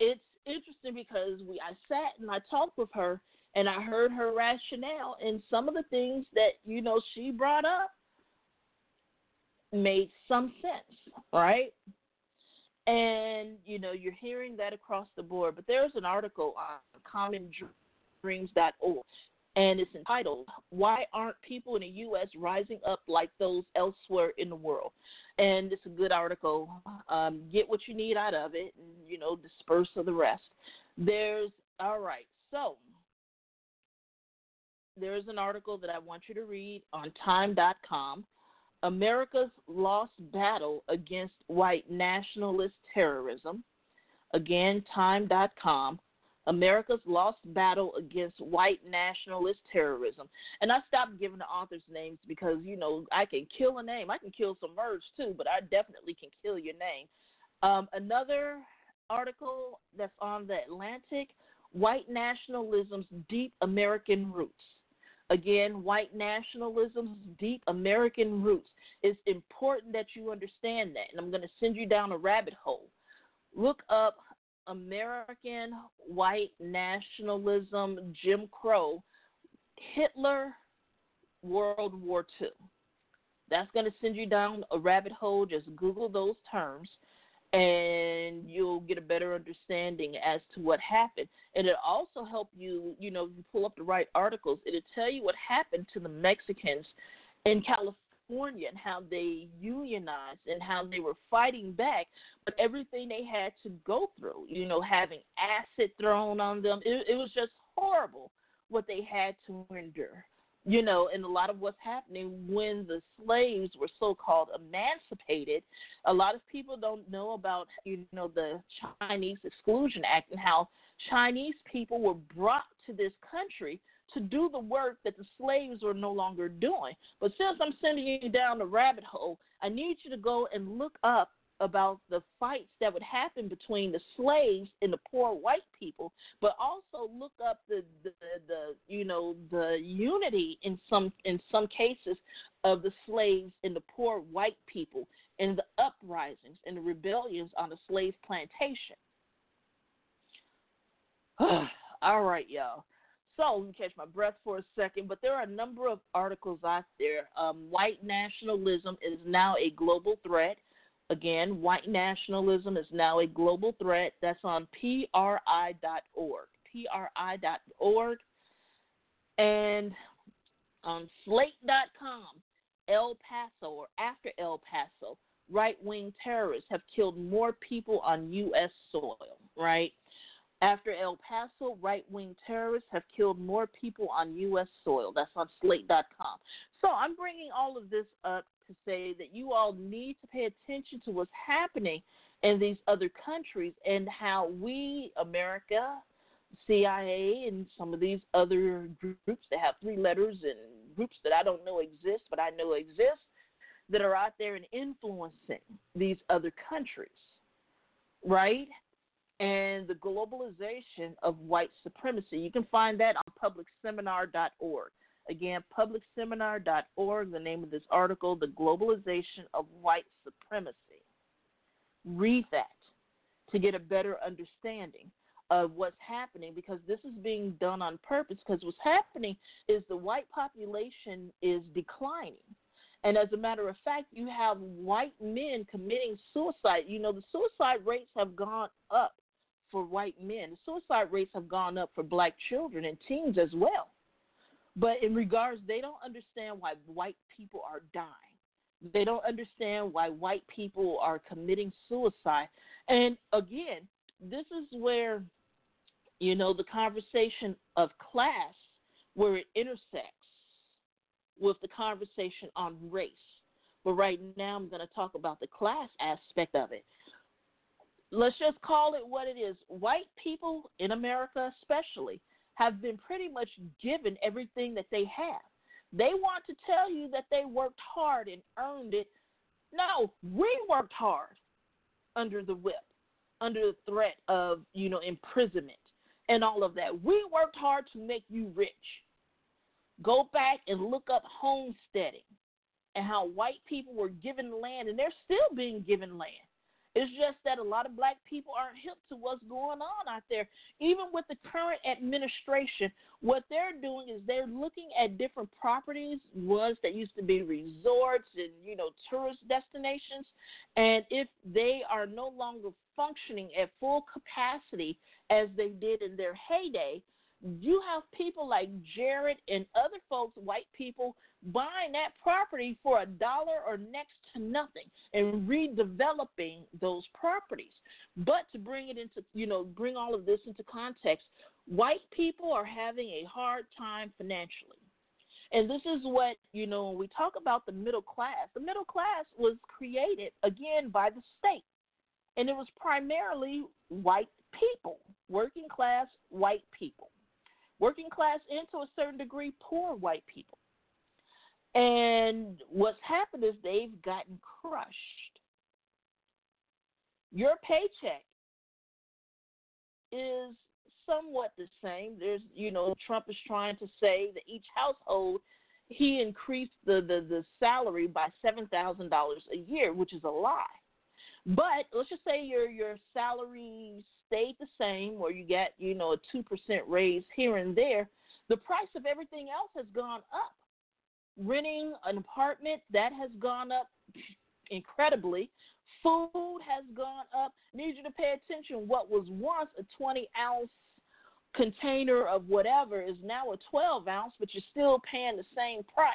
it's interesting because we I sat and I talked with her, and I heard her rationale, and some of the things that, you know, she brought up made some sense, right? And, you know, you're hearing that across the board. But there's an article on common dreams dot org, and it's entitled, Why Aren't People in the U S Rising Up Like Those Elsewhere in the World? And it's a good article. Um, get what you need out of it, and, you know, disperse of the rest. There's, all right, so there's an article that I want you to read on time dot com. America's Lost Battle Against White Nationalist Terrorism. Again, time dot com. America's Lost Battle Against White Nationalist Terrorism. And I stopped giving the authors names because, you know, I can kill a name. I can kill Submerge too, but I definitely can kill your name. Um, another article that's on The Atlantic, White Nationalism's Deep American Roots. Again, white nationalism's deep American roots. It's important that you understand that, and I'm going to send you down a rabbit hole. Look up American white nationalism, Jim Crow, Hitler, World War Two. That's going to send you down a rabbit hole. Just Google those terms, and you'll get a better understanding as to what happened. And it'll also help you, you know, if you pull up the right articles, it'll tell you what happened to the Mexicans in California and how they unionized and how they were fighting back, but everything they had to go through, you know, having acid thrown on them. It, it was just horrible what they had to endure, you know, and a lot of what's happening when the slaves were so-called emancipated. A lot of people don't know about, you know, the Chinese Exclusion Act and how Chinese people were brought to this country to do the work that the slaves were no longer doing. But since I'm sending you down the rabbit hole, I need you to go and look up about the fights that would happen between the slaves and the poor white people, but also look up the, the, the you know, the unity in some in some cases of the slaves and the poor white people and the uprisings and the rebellions on the slave plantation. All right, y'all. So let me catch my breath for a second, but there are a number of articles out there. Um, white nationalism is now a global threat. Again, white nationalism is now a global threat. That's on P R I dot org, P R I dot org. And on Slate dot com, El Paso, or after El Paso, right-wing terrorists have killed more people on U S soil, right? After El Paso, right-wing terrorists have killed more people on U S soil. That's on Slate dot com. So I'm bringing all of this up to say that you all need to pay attention to what's happening in these other countries and how we, America, C I A, and some of these other groups that have three letters and groups that I don't know exist, but I know exist, that are out there and influencing these other countries, right? And the globalization of white supremacy. You can find that on public seminar dot org. Again, public seminar dot org, the name of this article, The Globalization of White Supremacy. Read that to get a better understanding of what's happening, because this is being done on purpose, because what's happening is the white population is declining. And as a matter of fact, you have white men committing suicide. You know, the suicide rates have gone up for white men. The suicide rates have gone up for black children and teens as well. But in regards, they don't understand why white people are dying. They don't understand why white people are committing suicide. And again, this is where, you know, the conversation of class, where it intersects with the conversation on race. But right now I'm going to talk about the class aspect of it. Let's just call it what it is. White people in America especially have been pretty much given everything that they have. They want to tell you that they worked hard and earned it. No, we worked hard under the whip, under the threat of, you know, imprisonment and all of that. We worked hard to make you rich. Go back and look up homesteading and how white people were given land, and they're still being given land. It's just that a lot of black people aren't hip to what's going on out there. Even with the current administration, what they're doing is they're looking at different properties, ones that used to be resorts and, you know, tourist destinations. And if they are no longer functioning at full capacity as they did in their heyday, you have people like Jared and other folks, white people, buying that property for a dollar or next to nothing and redeveloping those properties. But to bring it into, you know, bring all of this into context, white people are having a hard time financially. And this is what, you know, when we talk about the middle class, the middle class was created, again, by the state. And it was primarily white people, working class white people. Working class and, to a certain degree, poor white people. And what's happened is they've gotten crushed. Your paycheck is somewhat the same. There's, you know, Trump is trying to say that each household, he increased the, the, the salary by seven thousand dollars a year, which is a lie. But let's just say your your salary stayed the same, or you got, you know, a two percent raise here and there. The price of everything else has gone up. Renting an apartment, that has gone up incredibly. Food has gone up. Need you to pay attention. What was once a twenty-ounce container of whatever is now a twelve-ounce, but you're still paying the same price.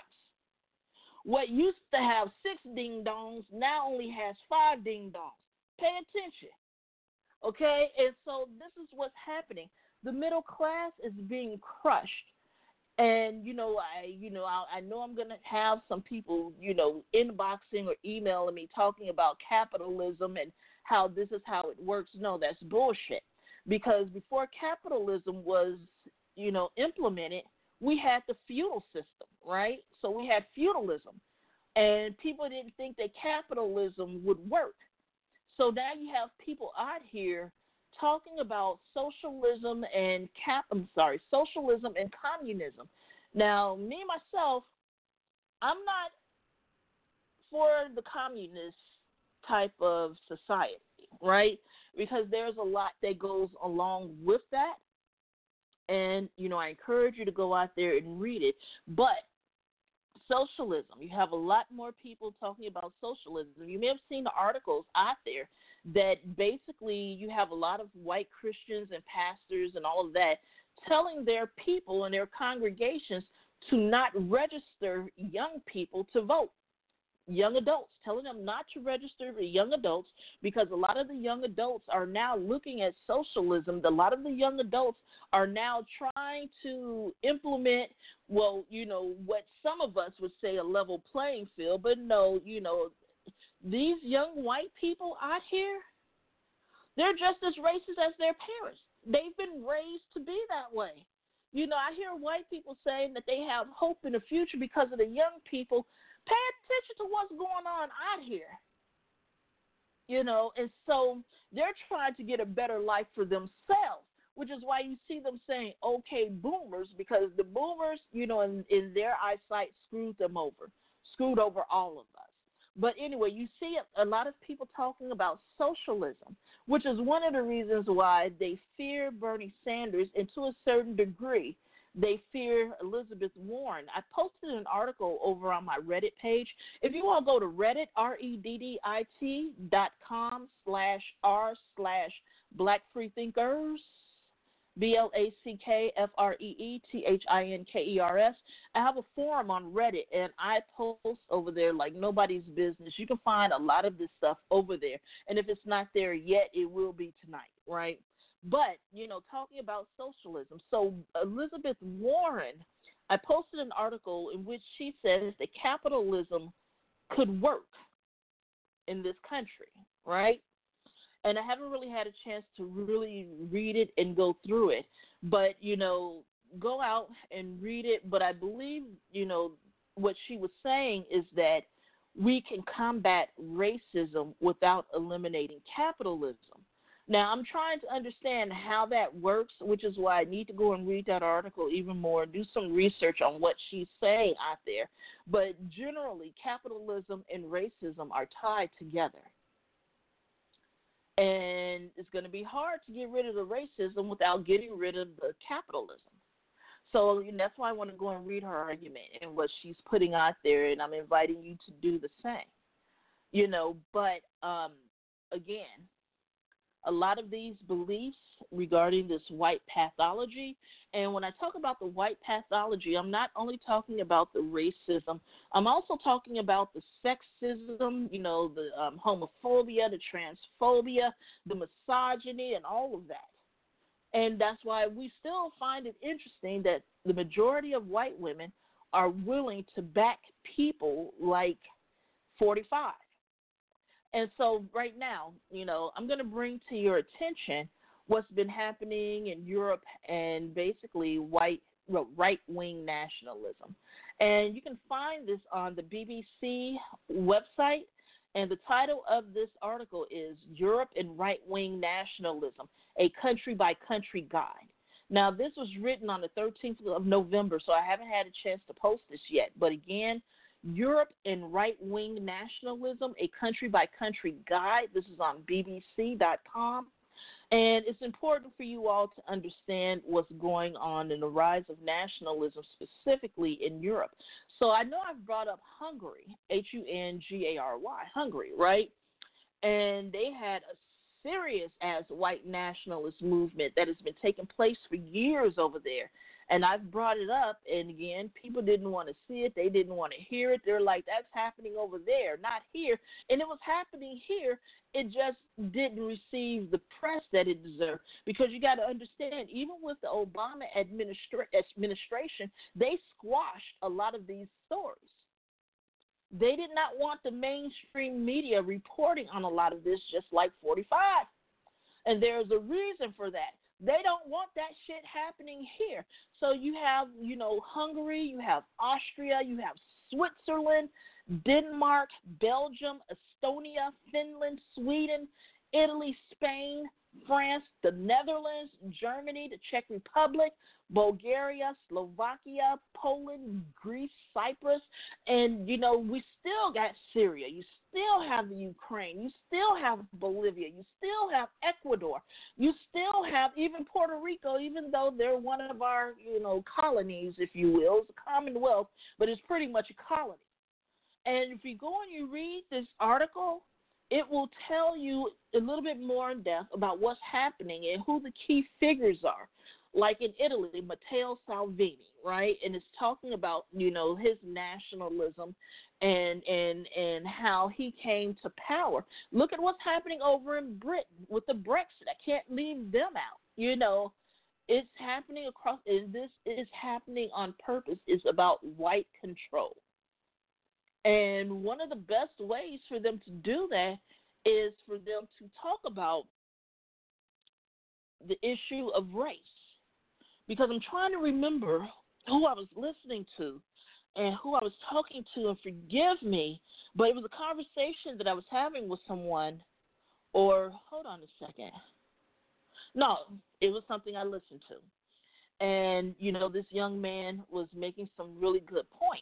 What used to have six ding-dongs now only has five ding-dongs. Pay attention, okay? And so this is what's happening. The middle class is being crushed. And, you know, I you know, I, I know I'm going to have some people, you know, inboxing or emailing me talking about capitalism and how this is how it works. No, that's bullshit. Because before capitalism was, you know, implemented, we had the feudal system, right? So we had feudalism, and people didn't think that capitalism would work. So now you have people out here talking about socialism and cap. I'm sorry, socialism and communism. Now, me myself, I'm not for the communist type of society, right? Because there's a lot that goes along with that. And, you know, I encourage you to go out there and read it. But socialism. You have a lot more people talking about socialism. You may have seen the articles out there that basically you have a lot of white Christians and pastors and all of that telling their people and their congregations to not register young people to vote, young adults, telling them not to register the young adults because a lot of the young adults are now looking at socialism. A lot of the young adults are now trying to implement, well, you know, what some of us would say a level playing field, but no, you know, these young white people out here, they're just as racist as their parents. They've been raised to be that way. You know, I hear white people saying that they have hope in the future because of the young people. Pay attention to what's going on out here. You know, and so they're trying to get a better life for themselves, which is why you see them saying, okay, boomers, because the boomers, you know, in, in their eyesight screwed them over, screwed over all of us. But anyway, you see a lot of people talking about socialism, which is one of the reasons why they fear Bernie Sanders, and to a certain degree, they fear Elizabeth Warren. I posted an article over on my Reddit page. If you want to go to Reddit, R-E-D-D-I-T dot com slash R slash Black Freethinkers, B L A C K F R E E T H I N K E R S. I have a forum on Reddit, and I post over there like nobody's business. You can find a lot of this stuff over there. And if it's not there yet, it will be tonight, right? But, you know, talking about socialism. So Elizabeth Warren, I posted an article in which she says that capitalism could work in this country, right? And I haven't really had a chance to really read it and go through it. But, you know, go out and read it. But I believe, you know, what she was saying is that we can combat racism without eliminating capitalism. Now, I'm trying to understand how that works, which is why I need to go and read that article even more, do some research on what she's saying out there. But generally, capitalism and racism are tied together. And it's going to be hard to get rid of the racism without getting rid of the capitalism. So and that's why I want to go and read her argument and what she's putting out there, and I'm inviting you to do the same. You know, but, um, again, a lot of these beliefs regarding this white pathology. And when I talk about the white pathology, I'm not only talking about the racism, I'm also talking about the sexism, you know, the um, homophobia, the transphobia, the misogyny, and all of that. And that's why we still find it interesting that the majority of white women are willing to back people like forty-five. And so right now, you know, I'm going to bring to your attention what's been happening in Europe and basically white right-wing nationalism. And you can find this on the B B C website. And the title of this article is Europe and Right-Wing Nationalism, a Country-by-Country Guide. Now, this was written on the thirteenth of November, so I haven't had a chance to post this yet. But again, Europe and Right-Wing Nationalism, a Country-by-Country Guide. This is on B B C dot com. And it's important for you all to understand what's going on in the rise of nationalism, specifically in Europe. So I know I've brought up Hungary, H U N G A R Y, Hungary, right? And they had a serious as white nationalist movement that has been taking place for years over there. And I've brought it up, and again, people didn't want to see it. They didn't want to hear it. They're like, that's happening over there, not here. And it was happening here. It just didn't receive the press that it deserved, because you got to understand, even with the Obama administra- administration, they squashed a lot of these stories. They did not want the mainstream media reporting on a lot of this, just like forty-five. And there's a reason for that. They don't want that shit happening here. So you have, you know, Hungary, you have Austria, you have Switzerland, Denmark, Belgium, Estonia, Finland, Sweden, Italy, Spain, France, the Netherlands, Germany, the Czech Republic, Bulgaria, Slovakia, Poland, Greece, Cyprus, and, you know, we still got Syria. You still have the Ukraine. You still have Bolivia. You still have Ecuador. You still have even Puerto Rico, even though they're one of our, you know, colonies, if you will. It's a commonwealth, but it's pretty much a colony. And if you go and you read this article, it will tell you a little bit more in depth about what's happening and who the key figures are. Like in Italy, Matteo Salvini, right? And it's talking about, you know, his nationalism and and and how he came to power. Look at what's happening over in Britain with the Brexit. I can't leave them out. You know, it's happening across, and this is happening on purpose. It's about white control. And one of the best ways for them to do that is for them to talk about the issue of race. Because I'm trying to remember who I was listening to and who I was talking to, and forgive me, but it was a conversation that I was having with someone, or hold on a second. No, it was something I listened to. And, you know, this young man was making some really good points.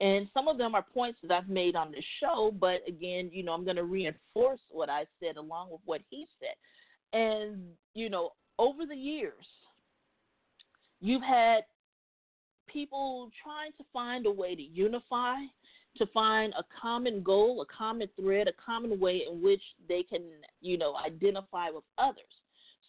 And some of them are points that I've made on this show, but again, you know, I'm going to reinforce what I said along with what he said. And, you know, over the years, you've had people trying to find a way to unify, to find a common goal, a common thread, a common way in which they can, you know, identify with others.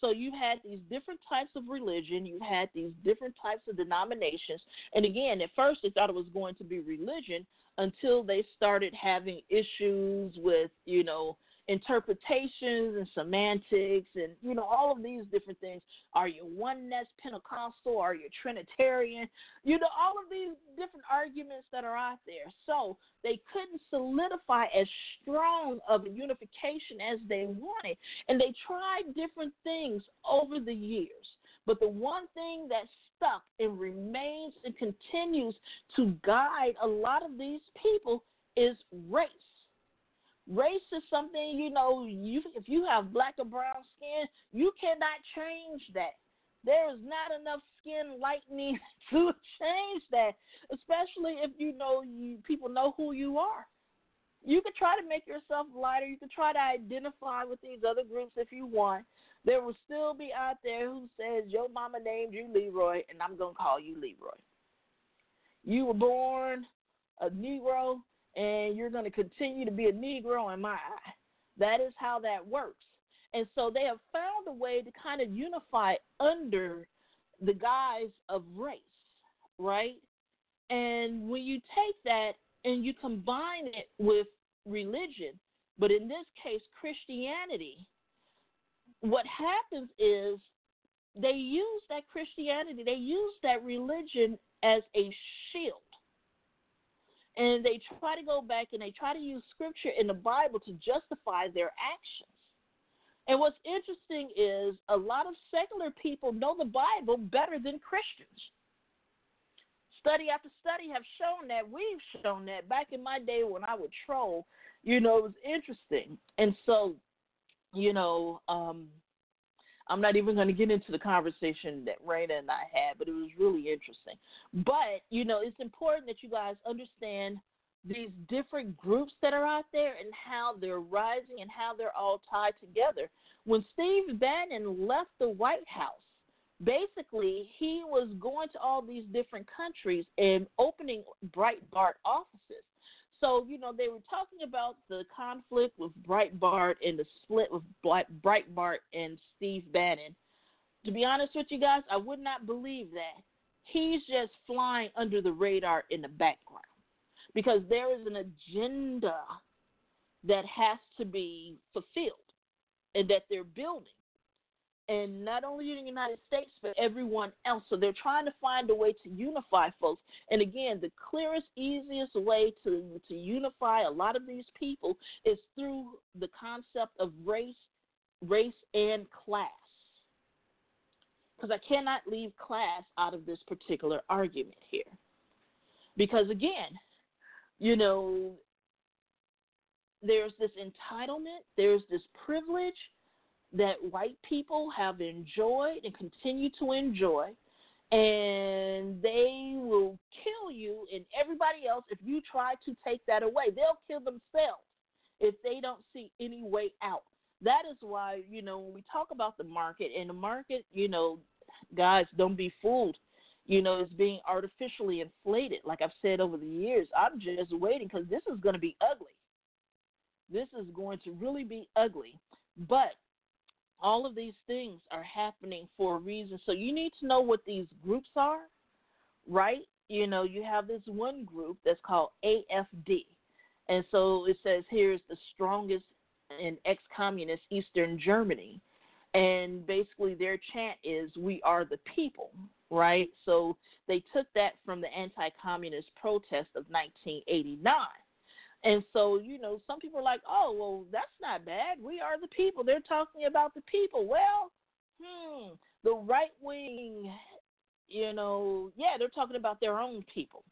So you've had these different types of religion, you've had these different types of denominations, and again, at first they thought it was going to be religion until they started having issues with, you know, interpretations and semantics and, you know, all of these different things. Are you oneness, Pentecostal? Are you Trinitarian? You know, all of these different arguments that are out there. So they couldn't solidify as strong of a unification as they wanted. And they tried different things over the years. But the one thing that stuck and remains and continues to guide a lot of these people is race. Race is something, you know, you, if you have black or brown skin, you cannot change that. There is not enough skin lightening to change that, especially if, you know, you, people know who you are. You can try to make yourself lighter. You can try to identify with these other groups if you want. There will still be out there who says, your mama named you Leroy, and I'm going to call you Leroy. You were born a Negro, and you're going to continue to be a Negro in my eye. That is how that works. And so they have found a way to kind of unify under the guise of race, right? And when you take that and you combine it with religion, but in this case Christianity, what happens is they use that Christianity, they use that religion as a shield. And they try to go back and they try to use scripture in the Bible to justify their actions. And what's interesting is a lot of secular people know the Bible better than Christians. Study after study have shown that. We've shown that. Back in my day when I would troll, you know, it was interesting. And so, you know, um, I'm not even going to get into the conversation that Raina and I had, but it was really interesting. But, you know, it's important that you guys understand these different groups that are out there and how they're rising and how they're all tied together. When Steve Bannon left the White House, basically he was going to all these different countries and opening Breitbart offices. So, you know, they were talking about the conflict with Breitbart and the split with Breitbart and Steve Bannon. To be honest with you guys, I would not believe that. He's just flying under the radar in the background because there is an agenda that has to be fulfilled and that they're building. And not only in the United States, but everyone else. So they're trying to find a way to unify folks. And again, the clearest, easiest way to, to unify a lot of these people is through the concept of race, race and class. Because I cannot leave class out of this particular argument here. Because again, you know, there's this entitlement, there's this privilege that white people have enjoyed and continue to enjoy, and they will kill you and everybody else if you try to take that away. They'll kill themselves if they don't see any way out. That is why, you know, when we talk about the market, and the market, you know, guys, don't be fooled. You know, it's being artificially inflated. Like I've said over the years, I'm just waiting because this is going to be ugly. This is going to really be ugly. But all of these things are happening for a reason. So you need to know what these groups are, right? You know, you have this one group that's called A F D. And so it says here's the strongest in ex-communist Eastern Germany. And basically their chant is, we are the people, right? So they took that from the anti-communist protest of nineteen eighty-nine. And so, you know, some people are like, oh, well, that's not bad. We are the people. They're talking about the people. Well, hmm, the right wing, you know, yeah, they're talking about their own people.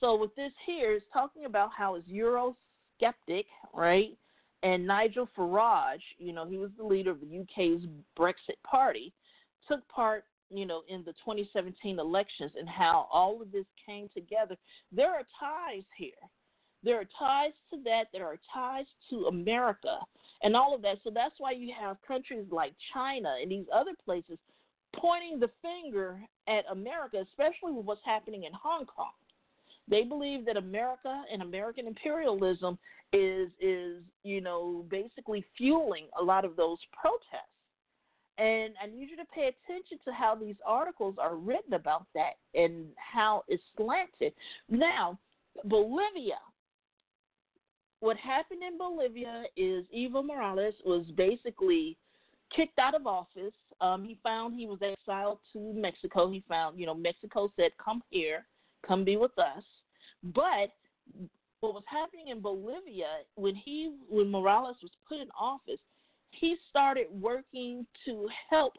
So with this here, it's talking about how it's Euroskeptic, right? And Nigel Farage, you know, he was the leader of the U K's Brexit Party, took part, you know, in the twenty seventeen elections and how all of this came together. There are ties here. There are ties to that. There are ties to America and all of that. So that's why you have countries like China and these other places pointing the finger at America, especially with what's happening in Hong Kong. They believe that America and American imperialism is, is you know, basically fueling a lot of those protests. And I need you to pay attention to how these articles are written about that and how it's slanted. Now, Bolivia. What happened in Bolivia is Evo Morales was basically kicked out of office. Um, he found he was exiled to Mexico. He found, you know, Mexico said, come here, come be with us. But what was happening in Bolivia, when he, when Morales was put in office, he started working to help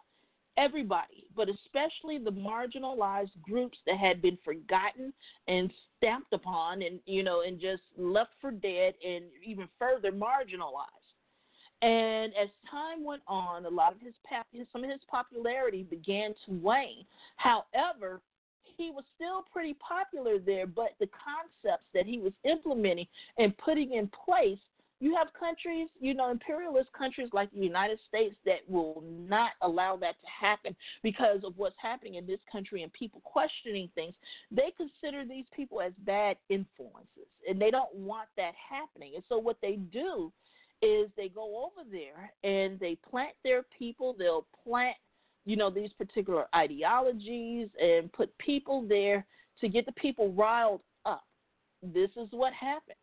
everybody, but especially the marginalized groups that had been forgotten and stamped upon and, you know, and just left for dead and even further marginalized. And as time went on, a lot of his, some of his popularity began to wane. However, he was still pretty popular there, but the concepts that he was implementing and putting in place, you have countries, you know, imperialist countries like the United States that will not allow that to happen because of what's happening in this country and people questioning things. They consider these people as bad influences, and they don't want that happening. And so what they do is they go over there and they plant their people. They'll plant, you know, these particular ideologies and put people there to get the people riled up. This is what happens.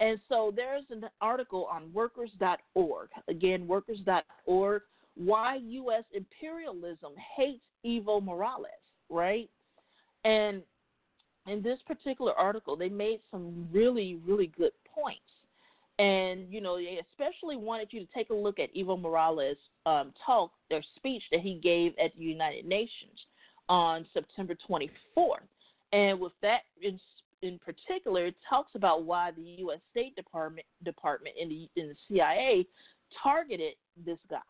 And so there's an article on workers dot org. Again, workers dot org, why U S imperialism hates Evo Morales, right? And in this particular article, they made some really, really good points. And, you know, they especially wanted you to take a look at Evo Morales' um, talk, their speech that he gave at the United Nations on September twenty-fourth. And with that in In particular, it talks about why the U S State Department Department and the, and the C I A targeted this guy.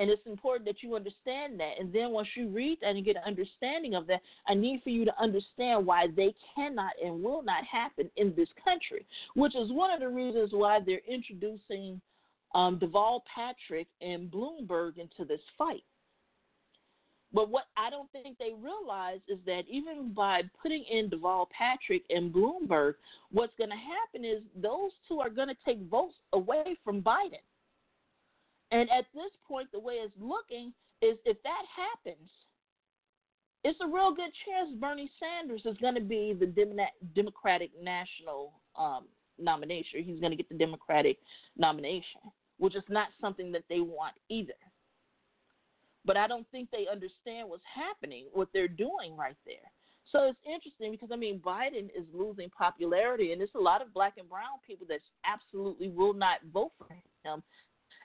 And it's important that you understand that. And then once you read that and get an understanding of that, I need for you to understand why they cannot and will not happen in this country, which is one of the reasons why they're introducing um, Deval Patrick and Bloomberg into this fight. But what I don't think they realize is that even by putting in Deval Patrick and Bloomberg, what's going to happen is those two are going to take votes away from Biden. And at this point, the way it's looking is if that happens, it's a real good chance Bernie Sanders is going to be the Democratic national um, nomination. He's going to get the Democratic nomination, which is not something that they want either. But I don't think they understand what's happening, what they're doing right there. So it's interesting because, I mean, Biden is losing popularity, and there's a lot of black and brown people that absolutely will not vote for him.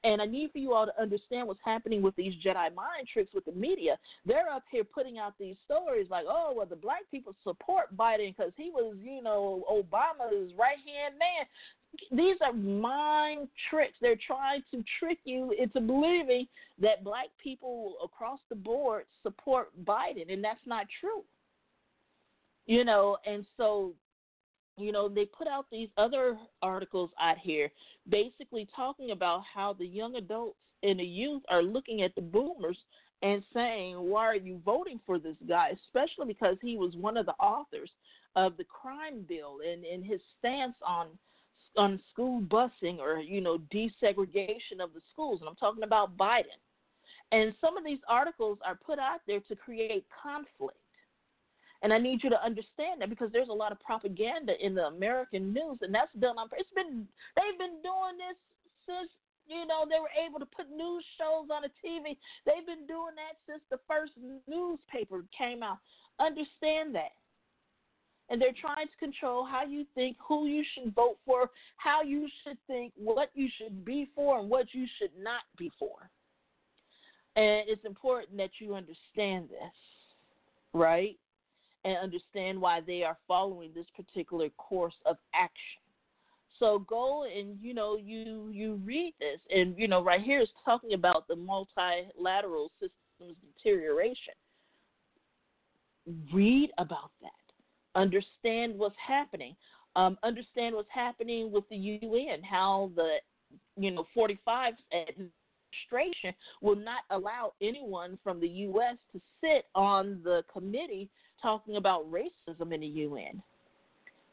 And I need for you all to understand what's happening with these Jedi mind tricks with the media. They're up here putting out these stories like, oh, well, the black people support Biden because he was, you know, Obama's right-hand man. these are mind tricks. They're trying to trick you into believing that black people across the board support Biden, and that's not true. You know, and so, you know, they put out these other articles out here basically talking about how the young adults and the youth are looking at the boomers and saying, why are you voting for this guy, especially because he was one of the authors of the crime bill and, and his stance on on school busing or, you know, desegregation of the schools. And I'm talking about Biden. And some of these articles are put out there to create conflict. And I need you to understand that, because there's a lot of propaganda in the American news, and that's done on it's been they've been doing this since, you know, they were able to put news shows on the T V. They've been doing that since the first newspaper came out. Understand that. And they're trying to control how you think, who you should vote for, how you should think, what you should be for, and what you should not be for. And it's important that you understand this, right? And understand why they are following this particular course of action. So go and, you know, you you read this. And, you know, right here is talking about the multilateral system's deterioration. Read about that. Understand what's happening. Um, understand what's happening with the U N, how the, you know, forty-five administration will not allow anyone from the U S to sit on the committee talking about racism in the U N.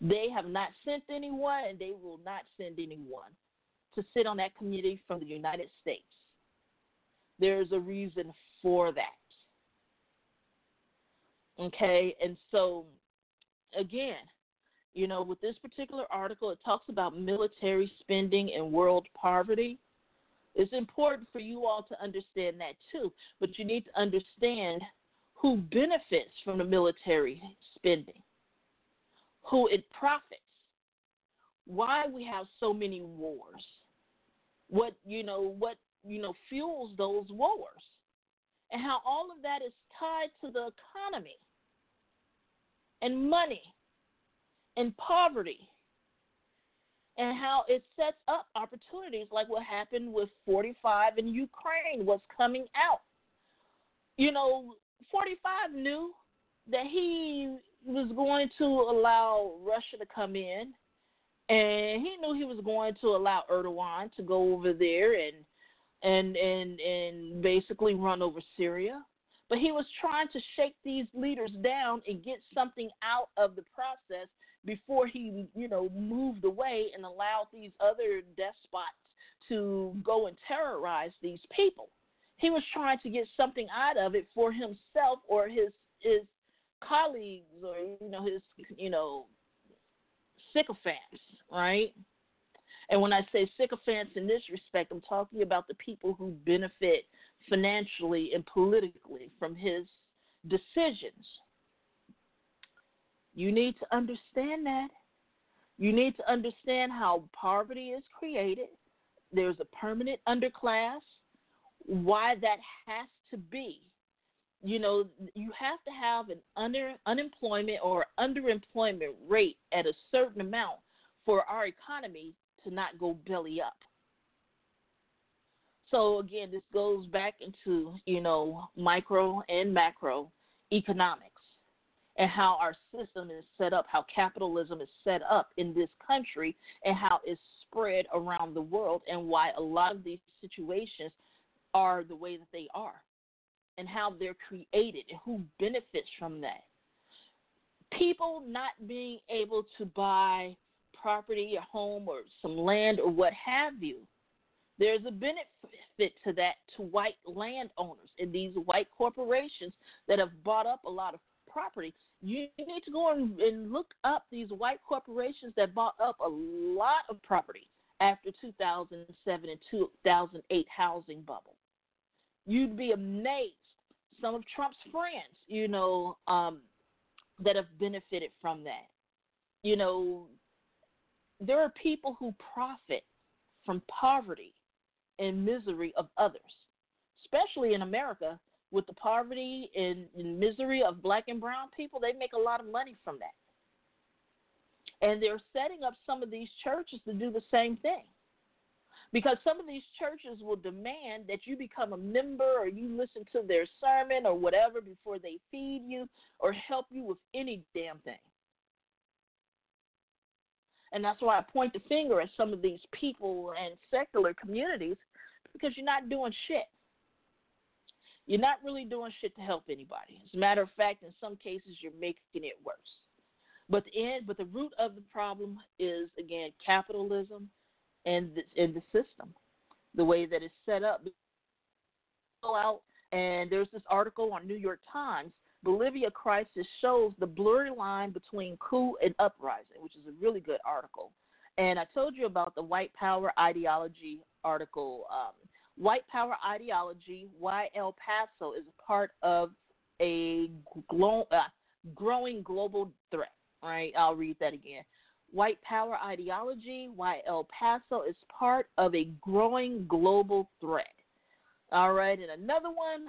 They have not sent anyone, and they will not send anyone to sit on that committee from the United States. There's a reason for that. Okay, and so, again, you know, with this particular article, it talks about military spending and world poverty. It's important for you all to understand that too, but you need to understand who benefits from the military spending, who it profits, why we have so many wars, what, you know, what, you know, fuels those wars, and how all of that is tied to the economy and money and poverty, and how it sets up opportunities like what happened with forty-five in Ukraine, what's coming out. You know, forty-five knew that he was going to allow Russia to come in, and he knew he was going to allow Erdogan to go over there and and and, and basically run over Syria. But he was trying to shake these leaders down and get something out of the process before he, you know, moved away and allowed these other despots to go and terrorize these people. He was trying to get something out of it for himself or his his colleagues or, you know, his, you know, sycophants, right? And when I say sycophants in this respect, I'm talking about the people who benefit financially and politically from his decisions. You need to understand that. You need to understand how poverty is created. There's a permanent underclass. Why that has to be. You know, you have to have an under unemployment or underemployment rate at a certain amount for our economy to not go belly up. So, again, this goes back into, you know, micro and macro economics and how our system is set up, how capitalism is set up in this country and how it's spread around the world, and why a lot of these situations are the way that they are and how they're created and who benefits from that. People not being able to buy property, a home, or some land or what have you, there's a benefit to that to white landowners and these white corporations that have bought up a lot of property. You need to go and look up these white corporations that bought up a lot of property after two thousand seven and two thousand eight housing bubble. You'd be amazed. Some of Trump's friends, you know, um, that have benefited from that. You know, there are people who profit from poverty and misery of others, especially in America with the poverty and, and misery of black and brown people. They make a lot of money from that. And they're setting up some of these churches to do the same thing, because some of these churches will demand that you become a member or you listen to their sermon or whatever before they feed you or help you with any damn thing. And that's why I point the finger at some of these people and secular communities, because you're not doing shit. You're not really doing shit to help anybody. As a matter of fact, in some cases, you're making it worse. But the end, but the root of the problem is, again, capitalism and the, and the system, the way that it's set up. Go out, and there's this article on New York Times, Bolivia crisis shows the blurry line between coup and uprising, which is a really good article. And I told you about the white power ideology article. Um, white power ideology, why El Paso is a part of a glo- uh, growing global threat, right? I'll read that again. White power ideology, why El Paso is part of a growing global threat. All right, and another one.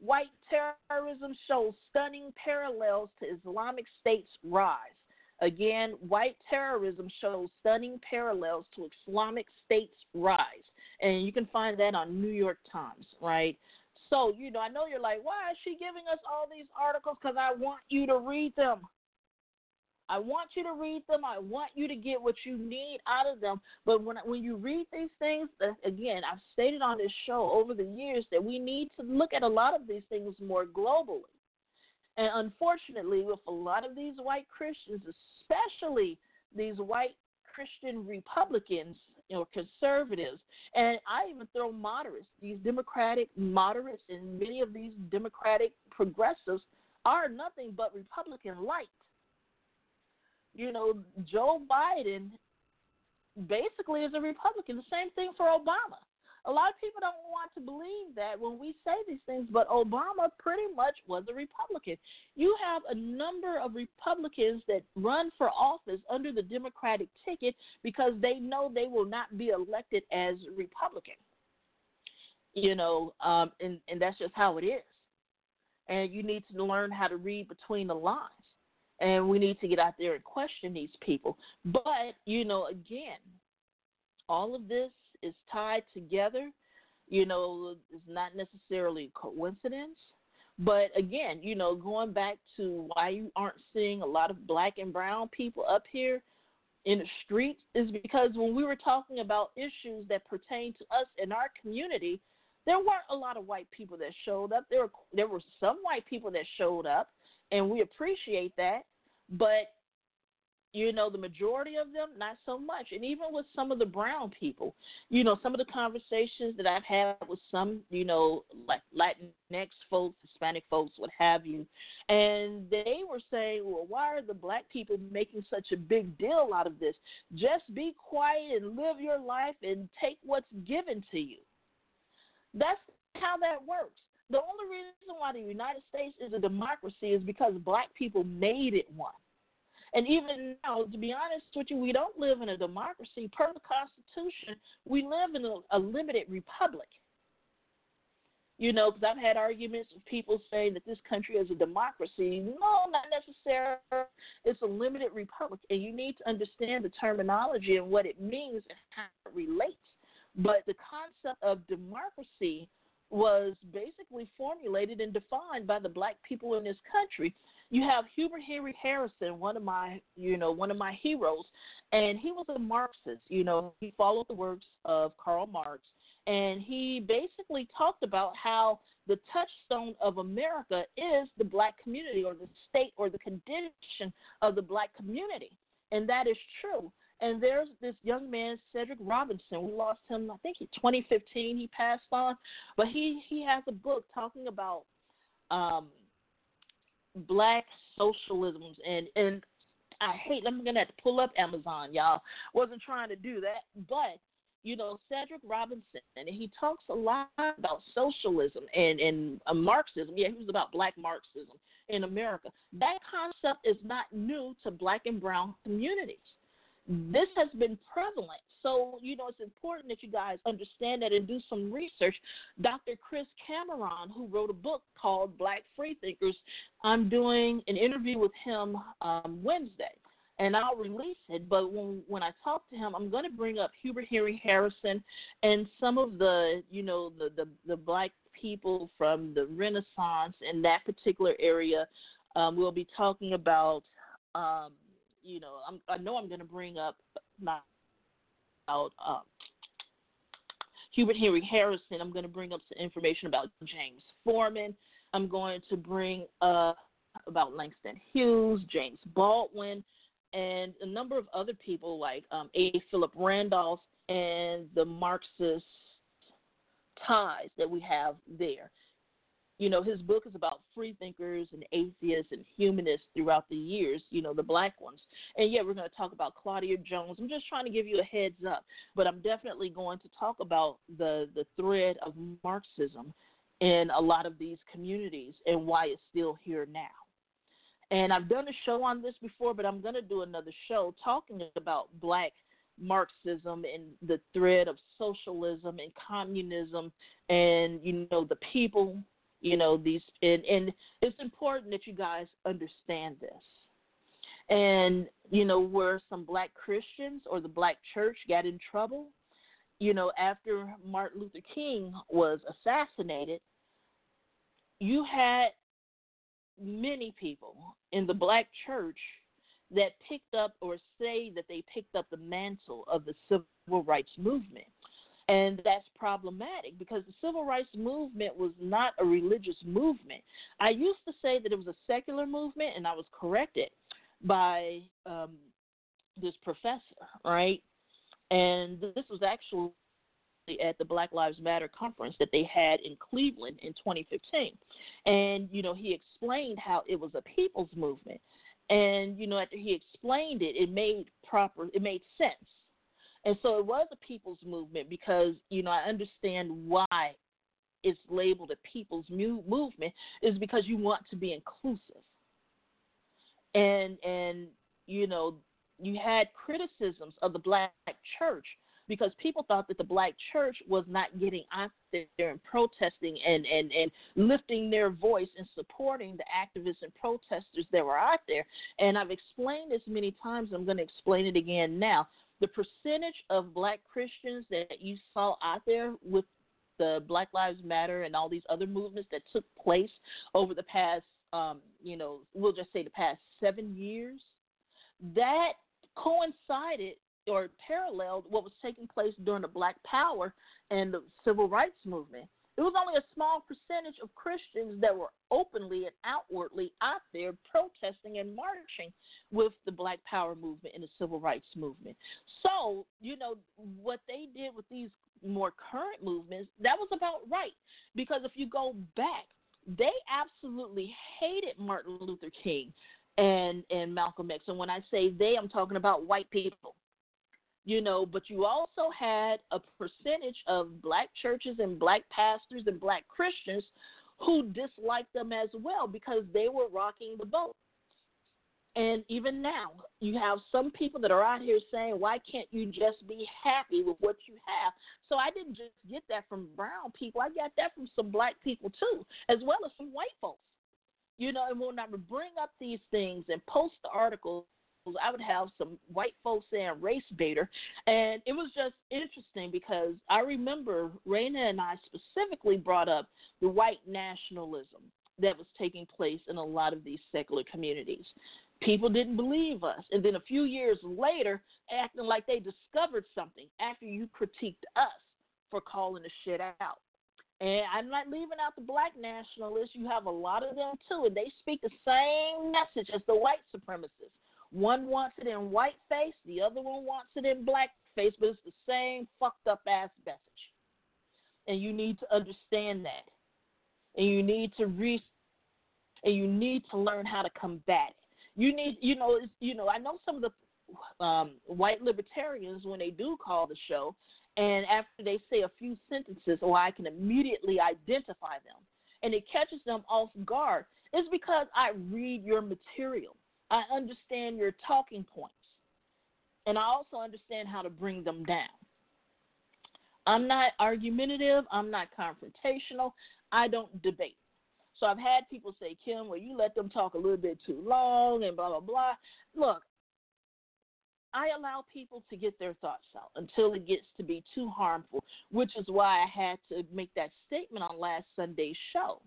White terrorism shows stunning parallels to Islamic State's rise. Again, white terrorism shows stunning parallels to Islamic State's rise. And you can find that on New York Times, right? So, you know, I know you're like, why is she giving us all these articles? Because I want you to read them. I want you to read them. I want you to get what you need out of them. But when when you read these things, again, I've stated on this show over the years that we need to look at a lot of these things more globally. And unfortunately, with a lot of these white Christians, especially these white Christian Republicans, you know, conservatives, and I even throw moderates, these Democratic moderates, and many of these Democratic progressives are nothing but Republican-like. You know, Joe Biden basically is a Republican. The same thing for Obama. A lot of people don't want to believe that when we say these things, but Obama pretty much was a Republican. You have a number of Republicans that run for office under the Democratic ticket because they know they will not be elected as Republican. You know, um, and, and that's just how it is. And you need to learn how to read between the lines. And we need to get out there and question these people. But, you know, again, all of this is tied together. You know, it's not necessarily a coincidence. But, again, you know, going back to why you aren't seeing a lot of black and brown people up here in the streets is because when we were talking about issues that pertain to us in our community, there weren't a lot of white people that showed up. There were, there were some white people that showed up. And we appreciate that, but, you know, the majority of them, not so much. And even with some of the brown people, you know, some of the conversations that I've had with some, you know, like Latinx folks, Hispanic folks, what have you, and they were saying, well, why are the black people making such a big deal out of this? Just be quiet and live your life and take what's given to you. That's how that works. The only reason why the United States is a democracy is because black people made it one. And even now, to be honest with you, we don't live in a democracy. Per the Constitution, we live in a, a limited republic. You know, because I've had arguments with people saying that this country is a democracy. No, not necessarily. It's a limited republic, and you need to understand the terminology and what it means and how it relates. But the concept of democracy was basically formulated and defined by the black people in this country. You have Hubert Henry Harrison, one of my, you know, one of my heroes, and he was a Marxist. You know, he followed the works of Karl Marx, and he basically talked about how the touchstone of America is the black community or the state or the condition of the black community, and that is true. And there's this young man, Cedric Robinson. We lost him, I think, in twenty fifteen. He passed on. But he, he has a book talking about um, black socialisms. And, and I hate, I'm going to have to pull up Amazon, y'all. Wasn't trying to do that. But, you know, Cedric Robinson, and he talks a lot about socialism and, and uh, Marxism. Yeah, he was about black Marxism in America. That concept is not new to black and brown communities. This has been prevalent. So, you know, it's important that you guys understand that and do some research. Doctor Chris Cameron, who wrote a book called Black Freethinkers, I'm doing an interview with him um, Wednesday. and I'll release it. But when when I talk to him, I'm going to bring up Hubert Henry Harrison and some of the, you know, the, the, the black people from the Renaissance in that particular area. Um, we'll be talking about, um, you know, I'm, I know I'm going to bring up my out um, Hubert Henry Harrison. I'm going to bring up some information about James Foreman. I'm going to bring up about Langston Hughes, James Baldwin, and a number of other people like um, A. Philip Randolph and the Marxist ties that we have there. You know, his book is about free thinkers and atheists and humanists throughout the years, you know, the black ones. And, yeah, we're going to talk about Claudia Jones. I'm just trying to give you a heads up, but I'm definitely going to talk about the, the thread of Marxism in a lot of these communities and why it's still here now. And I've done a show on this before, but I'm going to do another show talking about black Marxism and the thread of socialism and communism and, you know, the people. You know, these, and, and it's important that you guys understand this. And, you know, where some black Christians or the black church got in trouble, you know, after Martin Luther King was assassinated, you had many people in the black church that picked up or say that they picked up the mantle of the civil rights movement. And that's problematic because the civil rights movement was not a religious movement. I used to say that it was a secular movement, and I was corrected by um, this professor, right? And this was actually at the Black Lives Matter conference that they had in Cleveland in twenty fifteen. And, you know, he explained how it was a people's movement. And, you know, after he explained it, it made proper, it made sense. And so it was a people's movement because, you know, I understand why it's labeled a people's mu- movement is because you want to be inclusive. And, and you know, you had criticisms of the black church because people thought that the black church was not getting out there and protesting and, and, and lifting their voice and supporting the activists and protesters that were out there. And I've explained this many times. I'm going to explain it again now. The percentage of black Christians that you saw out there with the Black Lives Matter and all these other movements that took place over the past, um, you know, we'll just say the past seven years, that coincided or paralleled what was taking place during the Black Power and the Civil Rights Movement. It was only a small percentage of Christians that were openly and outwardly out there protesting and marching with the Black Power movement and the Civil Rights Movement. So, you know, what they did with these more current movements, that was about right. Because if you go back, they absolutely hated Martin Luther King and, and Malcolm X. And when I say they, I'm talking about white people. You know, but you also had a percentage of black churches and black pastors and black Christians who disliked them as well because they were rocking the boat. And even now, you have some people that are out here saying, why can't you just be happy with what you have? So I didn't just get that from brown people. I got that from some black people too, as well as some white folks. You know, and when I would bring up these things and post the articles, I would have some white folks saying race baiter, and it was just interesting because I remember Raina and I specifically brought up the white nationalism that was taking place in a lot of these secular communities. People didn't believe us, and then a few years later, acting like they discovered something after you critiqued us for calling the shit out. And I'm not leaving out the black nationalists. You have a lot of them, too, and they speak the same message as the white supremacists. One wants it in white face, the other one wants it in black face, but it's the same fucked up ass message. And you need to understand that. And you need to re- and you need to learn how to combat it. You need, you know, it's, you know, I know some of the um, white libertarians when they do call the show, and after they say a few sentences, oh, I can immediately identify them, and it catches them off guard. It's because I read your material. I understand your talking points, and I also understand how to bring them down. I'm not argumentative. I'm not confrontational. I don't debate. So I've had people say, Kim, well, you let them talk a little bit too long and blah, blah, blah. Look, I allow people to get their thoughts out until it gets to be too harmful, which is why I had to make that statement on last Sunday's show.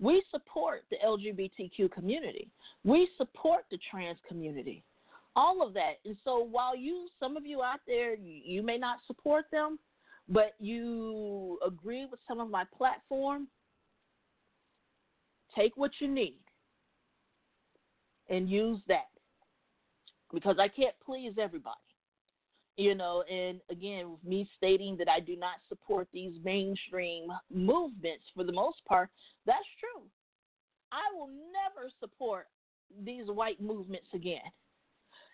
We support the L G B T Q community. We support the trans community, all of that. And so while you, some of you out there, you may not support them, but you agree with some of my platform, take what you need and use that. Because I can't please everybody, you know, and again, me stating that I do not support these mainstream movements for the most part, that's true. I will never support these white movements again.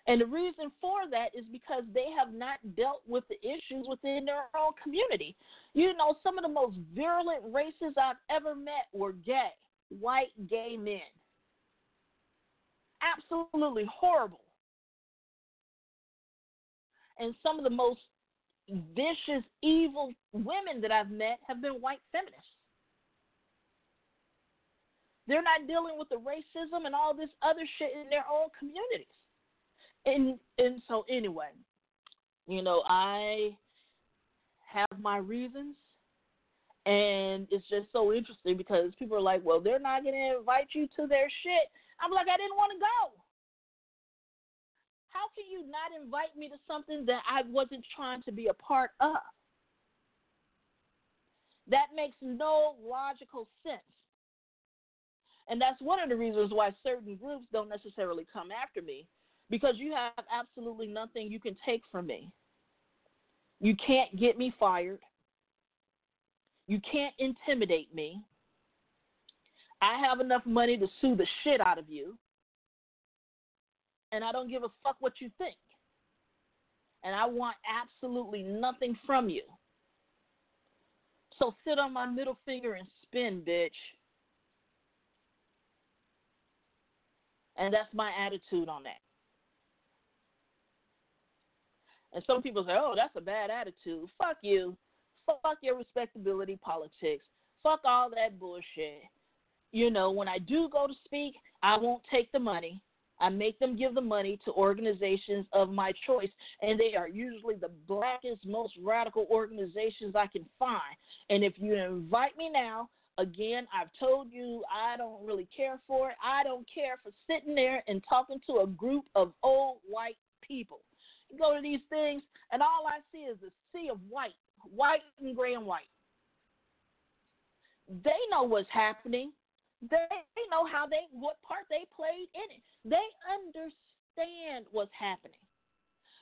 And the reason for that is because they have not dealt with the issues within their own community. You know, some of the most virulent racists I've ever met were gay, white gay men. Absolutely horrible. And some of the most vicious, evil women that I've met have been white feminists. They're not dealing with the racism and all this other shit in their own communities. And and so anyway, you know, I have my reasons. And it's just so interesting because people are like, well, they're not going to invite you to their shit. I'm like, I didn't want to go. How can you not invite me to something that I wasn't trying to be a part of? That makes no logical sense. And that's one of the reasons why certain groups don't necessarily come after me, because you have absolutely nothing you can take from me. You can't get me fired. You can't intimidate me. I have enough money to sue the shit out of you. And I don't give a fuck what you think. And I want absolutely nothing from you. So sit on my middle finger and spin, bitch. And that's my attitude on that. And some people say, oh, that's a bad attitude. Fuck you. Fuck your respectability politics. Fuck all that bullshit. You know, when I do go to speak, I won't take the money. I make them give the money to organizations of my choice, and they are usually the blackest, most radical organizations I can find. And if you invite me now, again, I've told you I don't really care for it. I don't care for sitting there and talking to a group of old white people. You go to these things, and all I see is a sea of white, white and gray and white. They know what's happening. They know how they, what part they played in it. They understand what's happening.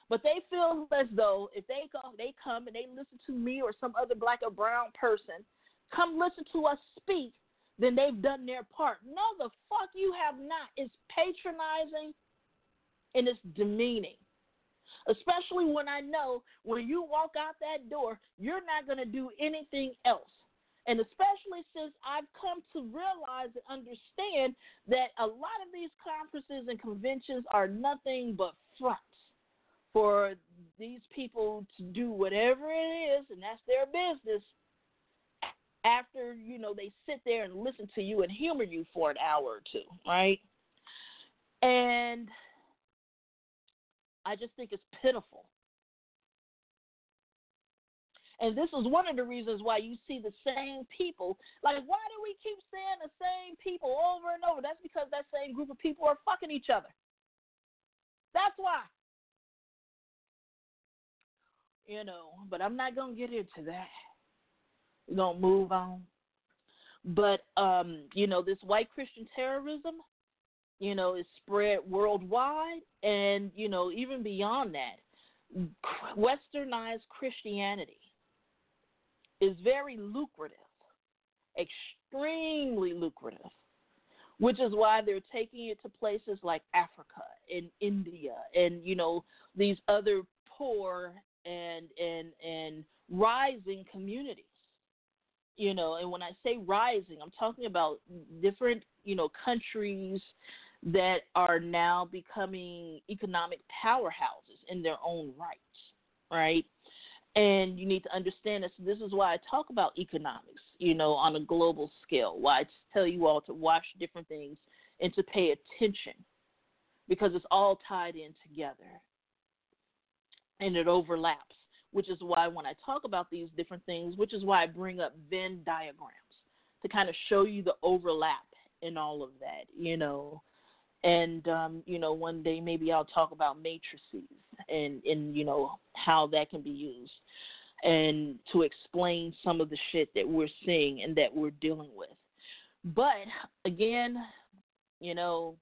But they feel as though if they go, they come and they listen to me or some other black or brown person, come listen to us speak, then they've done their part. No, the fuck you have not. It's patronizing and it's demeaning. Especially when I know when you walk out that door, you're not going to do anything else. And especially since I've come to realize and understand that a lot of these conferences and conventions are nothing but fronts for these people to do whatever it is, and that's their business, after, you know, they sit there and listen to you and humor you for an hour or two, right? And I just think it's pitiful. And this is one of the reasons why you see the same people. Like, why do we keep seeing the same people over and over? That's because that same group of people are fucking each other. That's why. You know, but I'm not going to get into that. We're going to move on. But, um, you know, this white Christian terrorism, you know, is spread worldwide and, you know, even beyond that, westernized Christianity is very lucrative, extremely lucrative, which is why they're taking it to places like Africa and India and, you know, these other poor and and and rising communities. You know, and when I say rising, I'm talking about different, you know, countries that are now becoming economic powerhouses in their own right, right? And you need to understand this. This is why I talk about economics, you know, on a global scale, why I tell you all to watch different things and to pay attention because it's all tied in together. and it overlaps, which is why when I talk about these different things, which is why I bring up Venn diagrams to kind of show you the overlap in all of that, you know. And, um, you know, one day maybe I'll talk about matrices and, and, you know, how that can be used and to explain some of the shit that we're seeing and that we're dealing with. But, again, you know,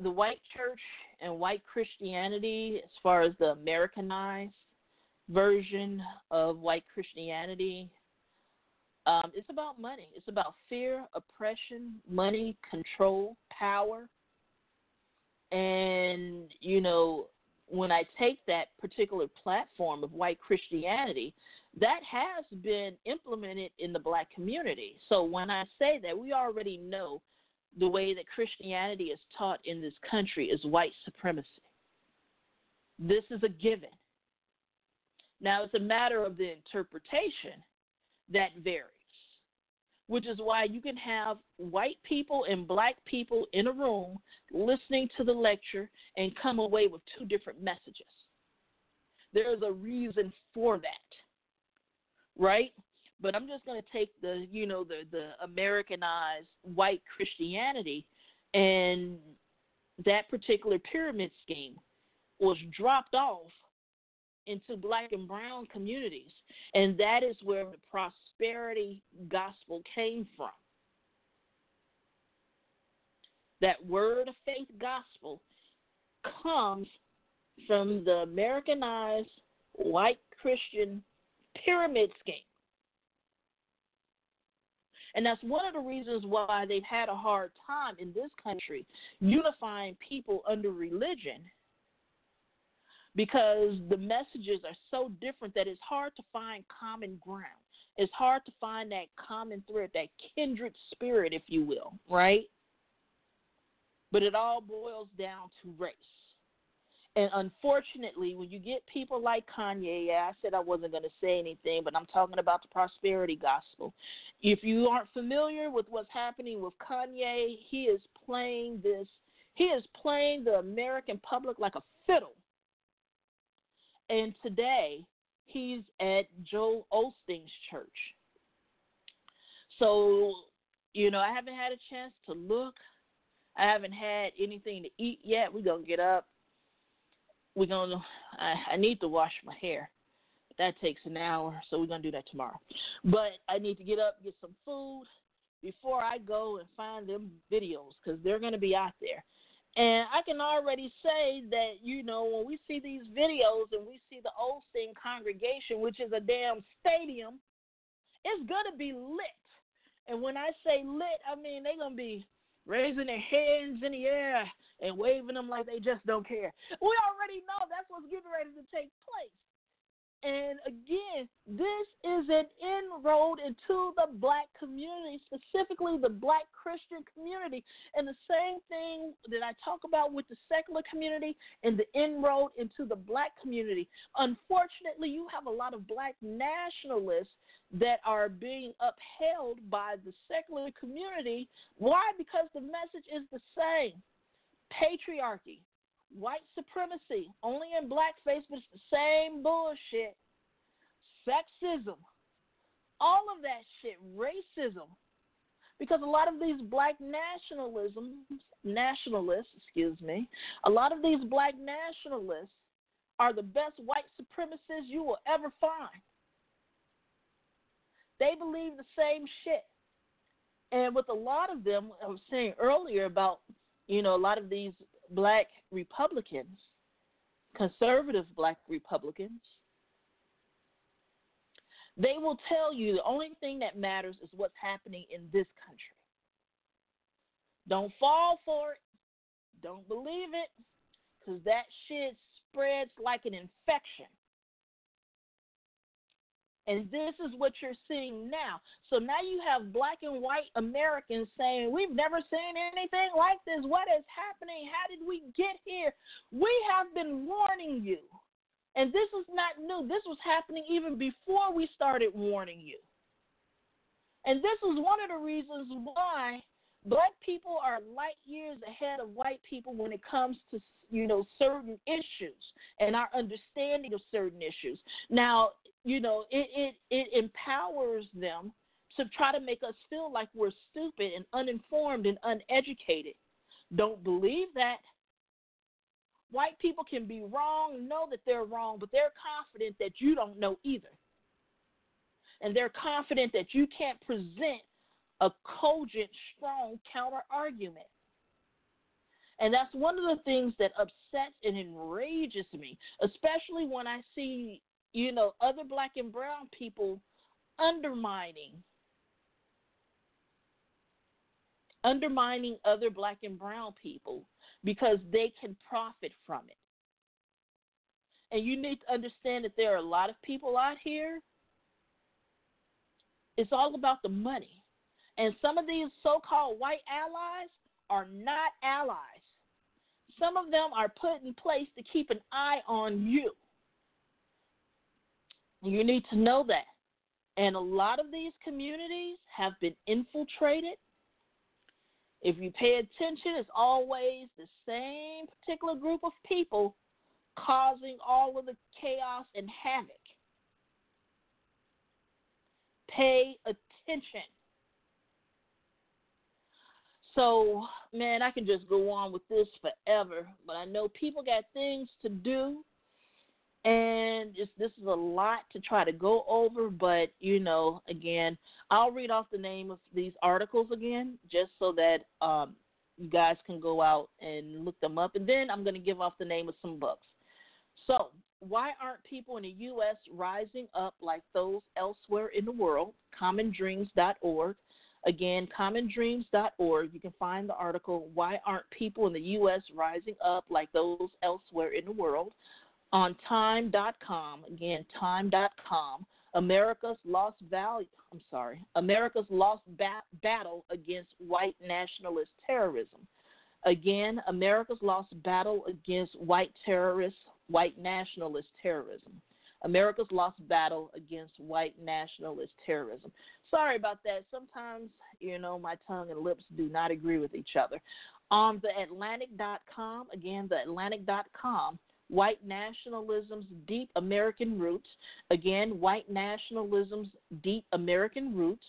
the white church and white Christianity, as far as the Americanized version of white Christianity, Um, it's about money. It's about fear, oppression, money, control, power. And, you know, when I take that particular platform of white Christianity, that has been implemented in the black community. So when I say that, we already know the way that Christianity is taught in this country is white supremacy. This is a given. Now, it's a matter of the interpretation that varies, which is why you can have white people and black people in a room listening to the lecture and come away with two different messages. There's a reason for that, right? But I'm just going to take the, you know, the, the Americanized white Christianity, and that particular pyramid scheme was dropped off into black and brown communities, and that is where the prosperity gospel came from. That word of faith gospel comes from the Americanized white Christian pyramid scheme. And that's one of the reasons why they've had a hard time in this country unifying people under religion, because the messages are so different that it's hard to find common ground. It's hard to find that common thread, that kindred spirit, if you will, right? But it all boils down to race. And unfortunately, when you get people like Kanye, yeah, I said I wasn't going to say anything, but I'm talking about the prosperity gospel. If you aren't familiar with what's happening with Kanye, he is playing this, he is playing the American public like a fiddle. And today, he's at Joel Osteen's church. So, you know, I haven't had a chance to look. I haven't had anything to eat yet. We're going to get up. We're going to, I, I need to wash my hair. That takes an hour, so we're going to do that tomorrow. But I need to get up, get some food before I go and find them videos, because they're going to be out there. And I can already say that, you know, when we see these videos and we see the Osteen congregation, which is a damn stadium, it's going to be lit. And when I say lit, I mean they're going to be raising their hands in the air and waving them like they just don't care. We already know that's what's getting ready to take place. And, again, this is an inroad into the black community, specifically the black Christian community. And the same thing that I talk about with the secular community and the inroad into the black community. Unfortunately, you have a lot of black nationalists that are being upheld by the secular community. Why? Because the message is the same. Patriarchy. White supremacy, only in blackface, but it's the same bullshit. Sexism, all of that shit, racism, because a lot of these black nationalism, nationalists, excuse me, a lot of these black nationalists are the best white supremacists you will ever find. They believe the same shit. And with a lot of them, I was saying earlier about, you know, a lot of these black Republicans, conservative black Republicans, they will tell you the only thing that matters is what's happening in this country. Don't fall for it. Don't believe it, because that shit spreads like an infection. And this is what you're seeing now. So now you have black and white Americans saying, we've never seen anything like this. What is happening? How did we get here? We have been warning you. And this is not new. This was happening even before we started warning you. And this is one of the reasons why Black people are light years ahead of white people when it comes to, you know, certain issues and our understanding of certain issues. Now, you know, it, it, it empowers them to try to make us feel like we're stupid and uninformed and uneducated. Don't believe that. White people can be wrong, know that they're wrong, but they're confident that you don't know either. And they're confident that you can't present a cogent, strong counter-argument. And that's one of the things that upsets and enrages me, especially when I see, you know, other black and brown people undermining, undermining other black and brown people because they can profit from it. And you need to understand that there are a lot of people out here. It's all about the money. And some of these so-called white allies are not allies. Some of them are put in place to keep an eye on you. You need to know that. And a lot of these communities have been infiltrated. If you pay attention, it's always the same particular group of people causing all of the chaos and havoc. Pay attention. So, man, I can just go on with this forever, but I know people got things to do, and just, this is a lot to try to go over, but, you know, again, I'll read off the name of these articles again just so that um, you guys can go out and look them up, and then I'm going to give off the name of some books. So, why aren't people in the U S rising up like those elsewhere in the world? common dreams dot org. Again, common dreams dot org, you can find the article, Why Aren't People in the U S Rising Up Like Those Elsewhere in the World? On time dot com, again, time dot com, America's Lost Value, I'm sorry, America's Lost ba- Battle Against White Nationalist Terrorism. Again, America's Lost Battle Against White Terrorists, White Nationalist Terrorism. America's Lost Battle Against White Nationalist Terrorism. Sorry about that. Sometimes, you know, my tongue and lips do not agree with each other. On um, the atlantic dot com, again, the atlantic dot com, White Nationalism's Deep American Roots. Again, White Nationalism's Deep American Roots.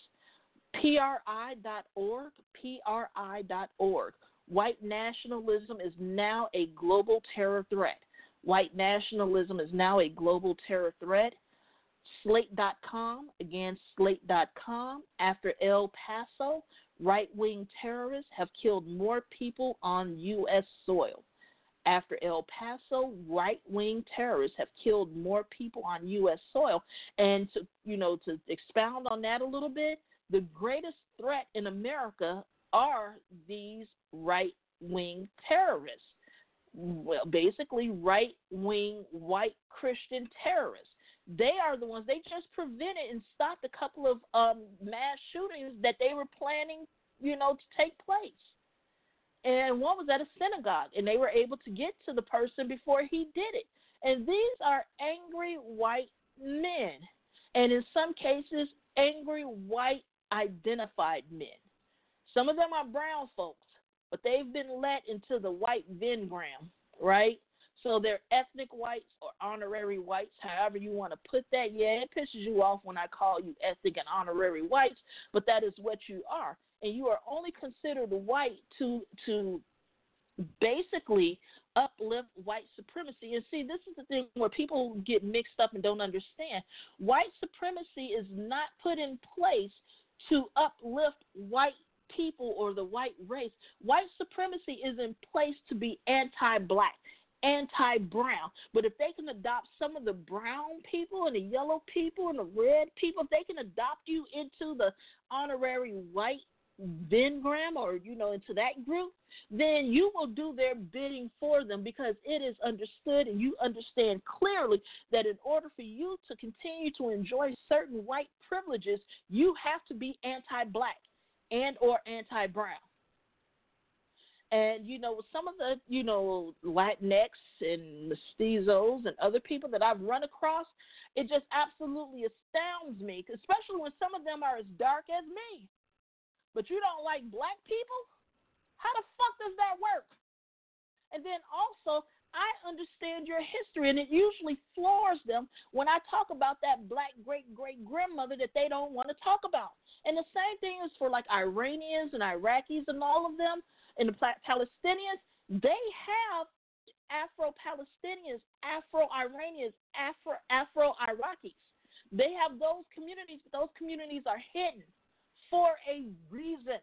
P R I dot org, P R I dot org. White nationalism is now a global terror threat. White nationalism is now a global terror threat. slate dot com, again, slate dot com, after El Paso, right-wing terrorists have killed more people on U S soil. After El Paso, right-wing terrorists have killed more people on U S soil. And, to, you know, to expound on that a little bit, the greatest threat in America are these right-wing terrorists. Well, basically right-wing white Christian terrorists. They are the ones, they just prevented and stopped a couple of um, mass shootings that they were planning, you know, to take place. And one was at a synagogue, and they were able to get to the person before he did it. And these are angry white men, and in some cases, angry white identified men. Some of them are brown folks, but they've been let into the white Venn-gram, right? So they're ethnic whites or honorary whites, however you want to put that. Yeah, it pisses you off when I call you ethnic and honorary whites, but that is what you are. And you are only considered white to to basically uplift white supremacy. And see, this is the thing where people get mixed up and don't understand. White supremacy is not put in place to uplift white people or the white race. White supremacy is in place to be anti-black, anti-brown. But if they can adopt some of the brown people and the yellow people and the red people, if they can adopt you into the honorary white Venn-gram or, you know, into that group, then you will do their bidding for them, because it is understood and you understand clearly that in order for you to continue to enjoy certain white privileges, you have to be anti-black and or anti-brown. And, you know, with some of the, you know, Latinx and mestizos and other people that I've run across, it just absolutely astounds me, especially when some of them are as dark as me. but you don't like black people? How the fuck does that work? And then also, I understand your history, and it usually floors them when I talk about that black great-great-grandmother that they don't want to talk about. And the same thing is for, like, Iranians and Iraqis and all of them, and the Palestinians. They have Afro-Palestinians, Afro-Iranians, Afro, Afro-Iraqis. They have those communities, but those communities are hidden for a reason.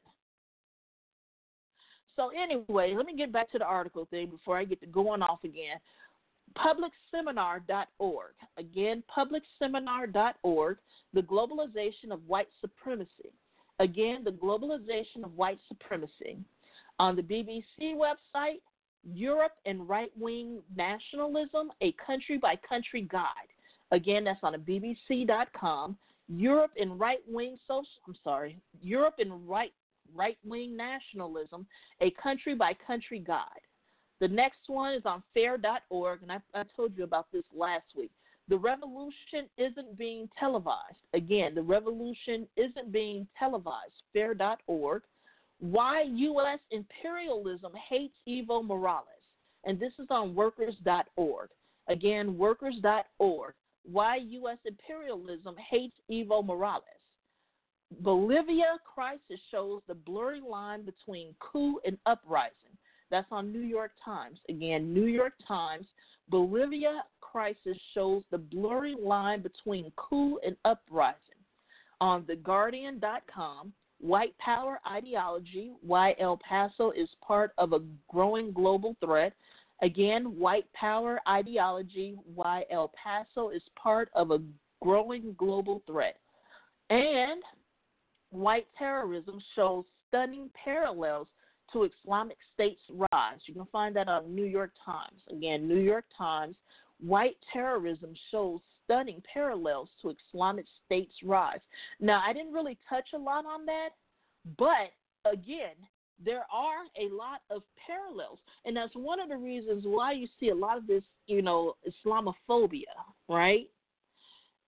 So anyway, let me get back to the article thing before I get to going off again. public seminar dot org. Again, public seminar dot org, the globalization of white supremacy. Again, the globalization of white supremacy. On the B B C website, Europe and Right-Wing Nationalism, a country-by-country guide. Again, that's on a B B C dot com. Europe and Right-Wing Social, I'm sorry, Europe and Right Right-wing nationalism, a country-by-country guide. The next one is on fair dot org, and I, I told you about this last week. The revolution isn't being televised. Again, the revolution isn't being televised, fair dot org. Why U S imperialism hates Evo Morales, and this is on workers dot org. Again, workers dot org. Why U S imperialism hates Evo Morales. Bolivia crisis shows the blurry line between coup and uprising. That's on New York Times. Again, New York Times. Bolivia crisis shows the blurry line between coup and uprising. On the guardian dot com, white power ideology, why El Paso is part of a growing global threat. Again, white power ideology, why El Paso is part of a growing global threat. And white terrorism shows stunning parallels to Islamic State's rise. You can find that on New York Times. Again, New York Times. White terrorism shows stunning parallels to Islamic State's rise. Now, I didn't really touch a lot on that, but again, there are a lot of parallels, and that's one of the reasons why you see a lot of this, you know, Islamophobia, right?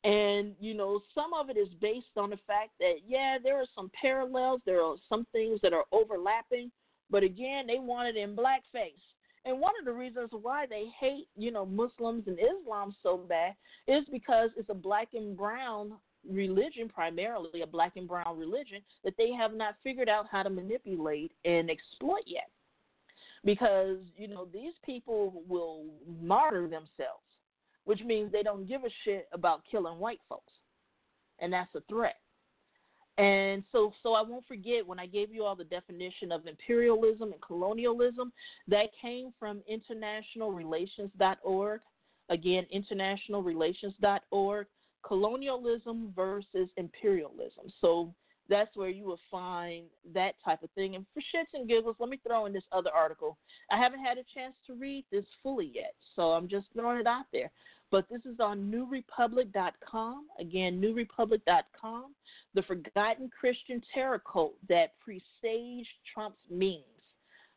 And, you know, some of it is based on the fact that, yeah, there are some parallels. There are some things that are overlapping. But, again, they want it in blackface. And one of the reasons why they hate, you know, Muslims and Islam so bad is because it's a black and brown religion, primarily a black and brown religion, that they have not figured out how to manipulate and exploit yet. Because, you know, these people will martyr themselves, which means they don't give a shit about killing white folks. And that's a threat. And so so I won't forget when I gave you all the definition of imperialism and colonialism, that came from international relations dot org. Again, international relations dot org, colonialism versus imperialism. So that's where you will find that type of thing. And for shits and giggles, let me throw in this other article. I haven't had a chance to read this fully yet, so I'm just throwing it out there. But this is on new republic dot com. Again, new republic dot com. The forgotten Christian terror cult that presaged Trump's memes.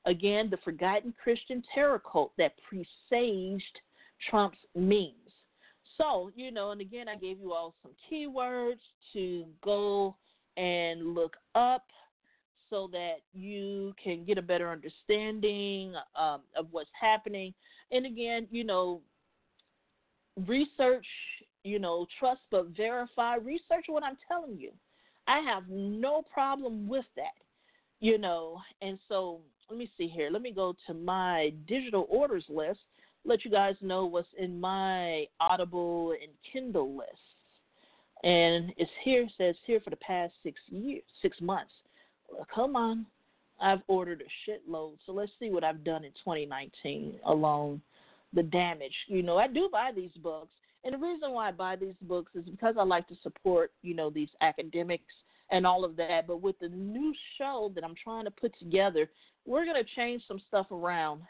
Again, the forgotten Christian terror cult that presaged Trump's memes. So, you know, and again, I gave you all some keywords to go and look up so that you can get a better understanding um, of what's happening. And again, you know, research, you know, trust but verify. Research what I'm telling you. I have no problem with that, you know. And so let me see here. Let me go to my digital orders list, let you guys know what's in my Audible and Kindle list. And it's here, it says here for the past six years, six months. Well, come on. I've ordered a shitload. So let's see what I've done in twenty nineteen alone. The damage. You know, I do buy these books. And the reason why I buy these books is because I like to support, you know, these academics and all of that. But with the new show that I'm trying to put together, we're going to change some stuff around.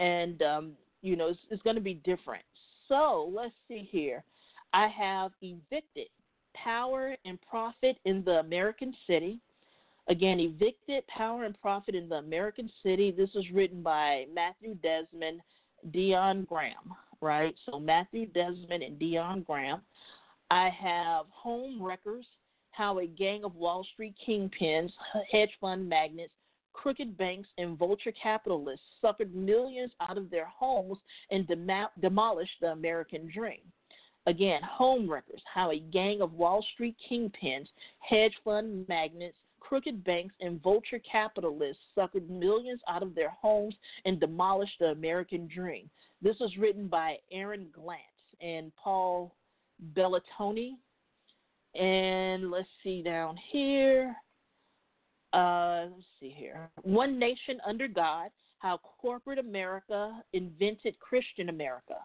And, um, you know, it's, it's going to be different. So let's see here. I have Evicted. Power and Profit in the American City. Again, Evicted, Power and Profit in the American City. This is written by Matthew Desmond, Dion Graham, right? So Matthew Desmond and Dion Graham. I have Home Wreckers, how a gang of Wall Street kingpins, hedge fund magnates, crooked banks, and vulture capitalists suffered millions out of their homes and dem- demolished the American dream. Again, homewreckers, how a gang of Wall Street kingpins, hedge fund magnates, crooked banks, and vulture capitalists suckered millions out of their homes and demolished the American dream. This was written by Aaron Glantz and Paul Bellatoni. And let's see down here. Uh, let's see here. One Nation Under God, how corporate America invented Christian America.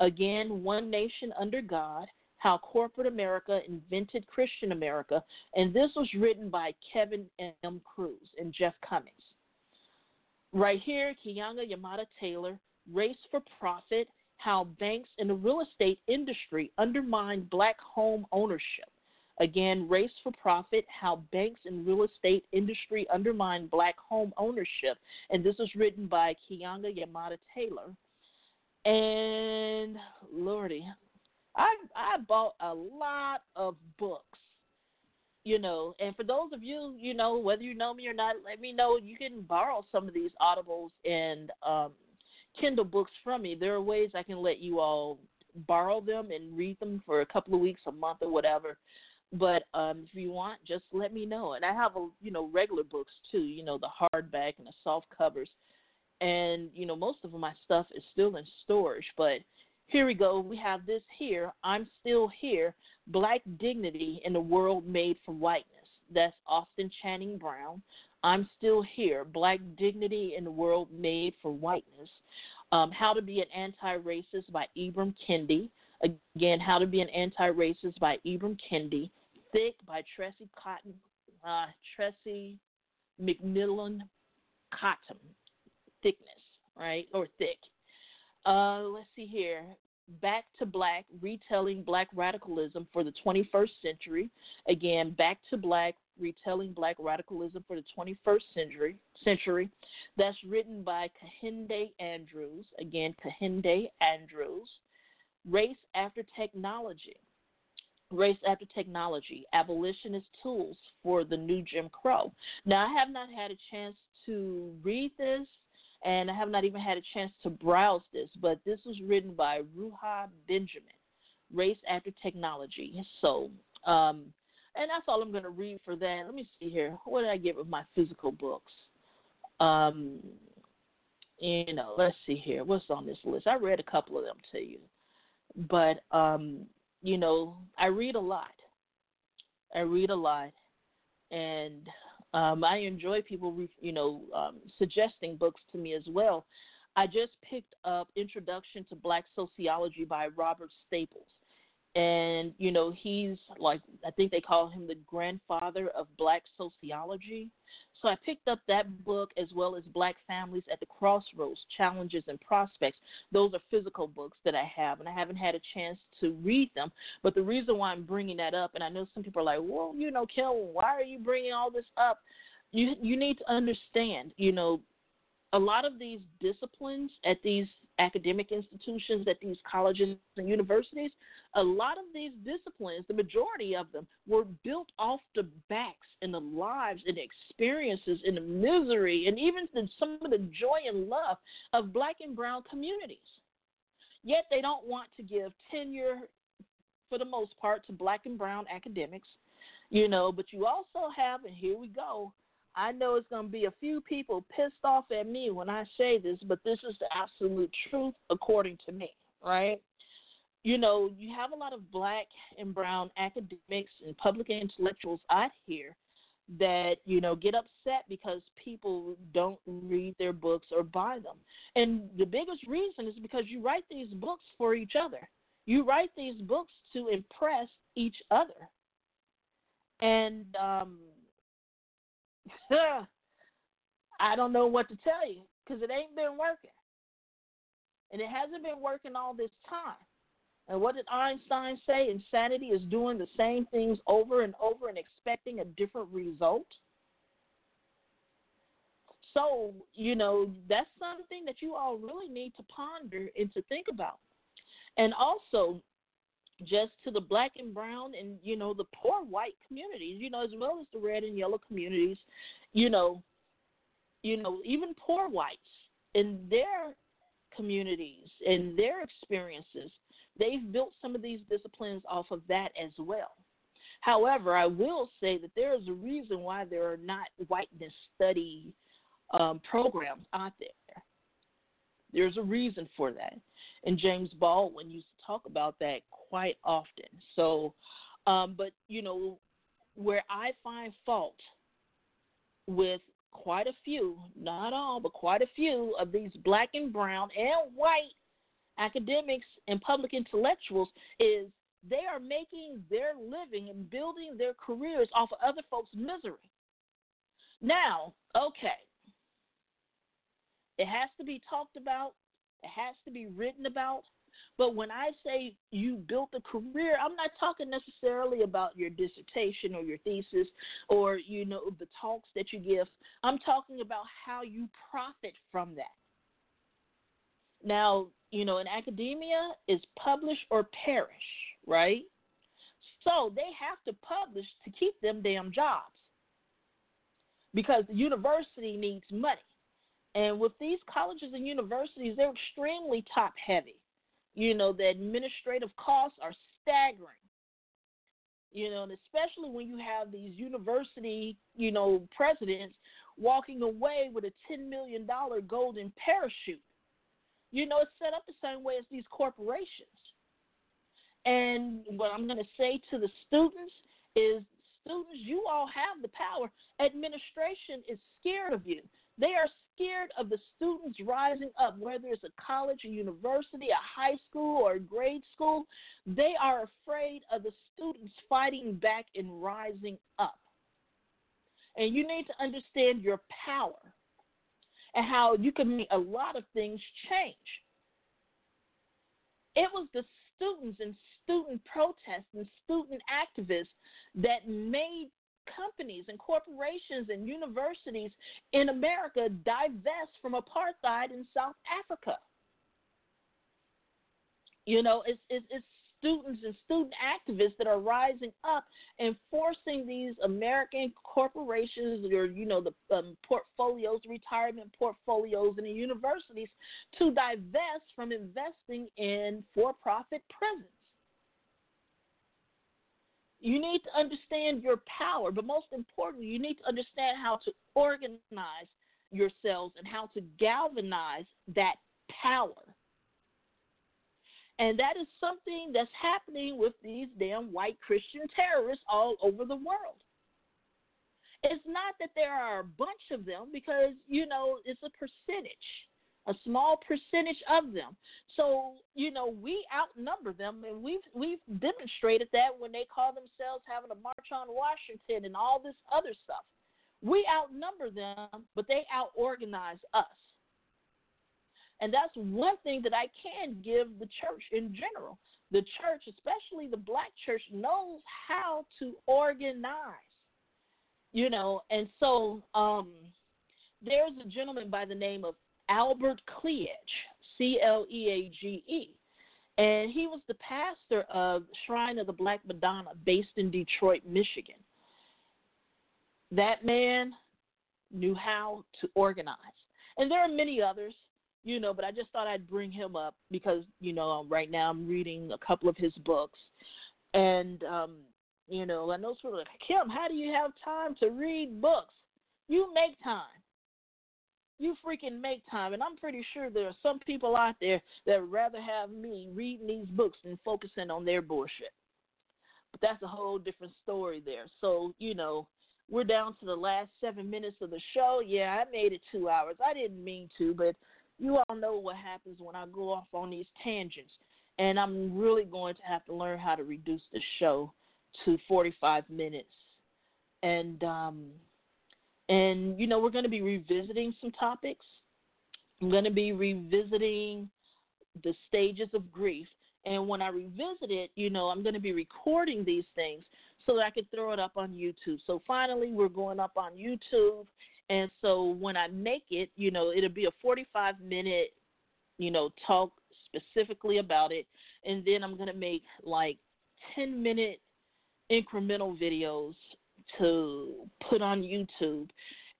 Again, One Nation Under God, how corporate America invented Christian America. And this was written by Kevin M. Cruz and Jeff Cummings. Right here, Kianga Yamada Taylor, Race for Profit, how banks and the real estate industry undermined black home ownership. Again, Race for Profit, how banks and real estate industry undermined black home ownership. And this was written by Kianga Yamada Taylor. And Lordy, I I bought a lot of books, you know, and for those of you, you know, whether you know me or not, let me know. You can borrow some of these Audibles and um, Kindle books from me. There are ways I can let you all borrow them and read them for a couple of weeks, a month or whatever. But um, if you want, just let me know. And I have, a, you know, regular books too, you know, the hardback and the soft covers. And, you know, most of my stuff is still in storage. But here we go. We have this here. I'm Still Here, Black Dignity in the World Made for Whiteness. That's Austin Channing Brown. I'm Still Here, Black Dignity in the World Made for Whiteness. Um, How to Be an Anti-Racist by Ibram Kendi. Again, How to Be an Anti-Racist by Ibram Kendi. Thick by Tressie Cotton, uh, Tressie McMillan Cotton. Thickness, right, or thick. Uh, let's see here. Back to Black, Retelling Black Radicalism for the twenty-first Century. Again, Back to Black, Retelling Black Radicalism for the twenty-first Century. Century. That's written by Kehinde Andrews. Again, Kehinde Andrews. Race After Technology. Race After Technology, Abolitionist Tools for the New Jim Crow. Now, I have not had a chance to read this, and I have not even had a chance to browse this, but this was written by Ruha Benjamin, Race After Technology. So, um, and that's all I'm going to read for that. Let me see here. What did I get with my physical books? Um, you know, let's see here. What's on this list? I read a couple of them to you. But, um, you know, I read a lot. I read a lot. And Um, I enjoy people, you know, um, suggesting books to me as well. I just picked up Introduction to Black Sociology by Robert Staples. And, you know, he's like, I think they call him the grandfather of black sociology. So I picked up that book as well as Black Families at the Crossroads, Challenges and Prospects. Those are physical books that I have, and I haven't had a chance to read them. But the reason why I'm bringing that up, and I know some people are like, well, you know, Kel, why are you bringing all this up? You, you need to understand, you know, a lot of these disciplines at these academic institutions, at these colleges and universities, a lot of these disciplines, the majority of them, were built off the backs and the lives and the experiences and the misery and even the, some of the joy and love of black and brown communities. Yet they don't want to give tenure, for the most part, to black and brown academics, you know, but you also have, and here we go, I know it's going to be a few people pissed off at me when I say this, but this is the absolute truth according to me, right? You know, you have a lot of black and brown academics and public intellectuals out here that, you know, get upset because people don't read their books or buy them. And the biggest reason is because you write these books for each other. You write these books to impress each other. And, um... I don't know what to tell you because it ain't been working. And it hasn't been working all this time. And what did Einstein say? Insanity is doing the same things over and over and expecting a different result. So, you know, that's something that you all really need to ponder and to think about. And also, just to the black and brown and, you know, the poor white communities, you know, as well as the red and yellow communities, you know, you know, even poor whites in their communities and their experiences, they've built some of these disciplines off of that as well. However, I will say that there is a reason why there are not whiteness study um, programs out there. There's a reason for that. And James Baldwin used to talk about that quite often. So, um, but, you know, where I find fault with quite a few, not all, but quite a few of these black and brown and white academics and public intellectuals is they are making their living and building their careers off of other folks' misery. Now, okay, it has to be talked about. It has to be written about. But when I say you built a career, I'm not talking necessarily about your dissertation or your thesis or, you know, the talks that you give. I'm talking about how you profit from that. Now, you know, in academia, it's publish or perish, right? So they have to publish to keep them damn jobs because the university needs money. And with these colleges and universities, they're extremely top-heavy. You know, the administrative costs are staggering. You know, and especially when you have these university, you know, presidents walking away with a ten million dollars golden parachute. You know, it's set up the same way as these corporations. And what I'm going to say to the students is, students, you all have the power. Administration is scared of you. They are scared of the students rising up, whether it's a college, a university, a high school, or a grade school. They are afraid of the students fighting back and rising up. And you need to understand your power and how you can make a lot of things change. It was the students and student protests and student activists that made companies and corporations and universities in America divest from apartheid in South Africa. You know, it's, it's, it's students and student activists that are rising up and forcing these American corporations or, you know, the um, portfolios, retirement portfolios and the universities to divest from investing in for-profit prisons. You need to understand your power, but most importantly, you need to understand how to organize yourselves and how to galvanize that power. And that is something that's happening with these damn white Christian terrorists all over the world. It's not that there are a bunch of them because, you know, it's a percentage, a small percentage of them. So, you know, we outnumber them, and we've, we've demonstrated that when they call themselves having a march on Washington and all this other stuff. We outnumber them, but they out-organize us. And that's one thing that I can give the church in general. The church, especially the black church, knows how to organize, you know. And so um, there's a gentleman by the name of Albert Cleage, C L E A G E, and he was the pastor of Shrine of the Black Madonna based in Detroit, Michigan. That man knew how to organize. And there are many others, you know, but I just thought I'd bring him up because, you know, right now I'm reading a couple of his books. And, um, you know, I know it's sort of like, Kim, how do you have time to read books? You make time. You freaking make time, and I'm pretty sure there are some people out there that would rather have me reading these books than focusing on their bullshit. But that's a whole different story there. So, you know, we're down to the last seven minutes of the show. Yeah, I made it two hours. I didn't mean to, but you all know what happens when I go off on these tangents, and I'm really going to have to learn how to reduce the show to forty-five minutes. And, um... And, you know, we're going to be revisiting some topics. I'm going to be revisiting the stages of grief. And when I revisit it, you know, I'm going to be recording these things so that I can throw it up on YouTube. So finally, we're going up on YouTube. And so when I make it, you know, it'll be a forty-five minute, you know, talk specifically about it, and then I'm going to make like ten-minute incremental videos to put on YouTube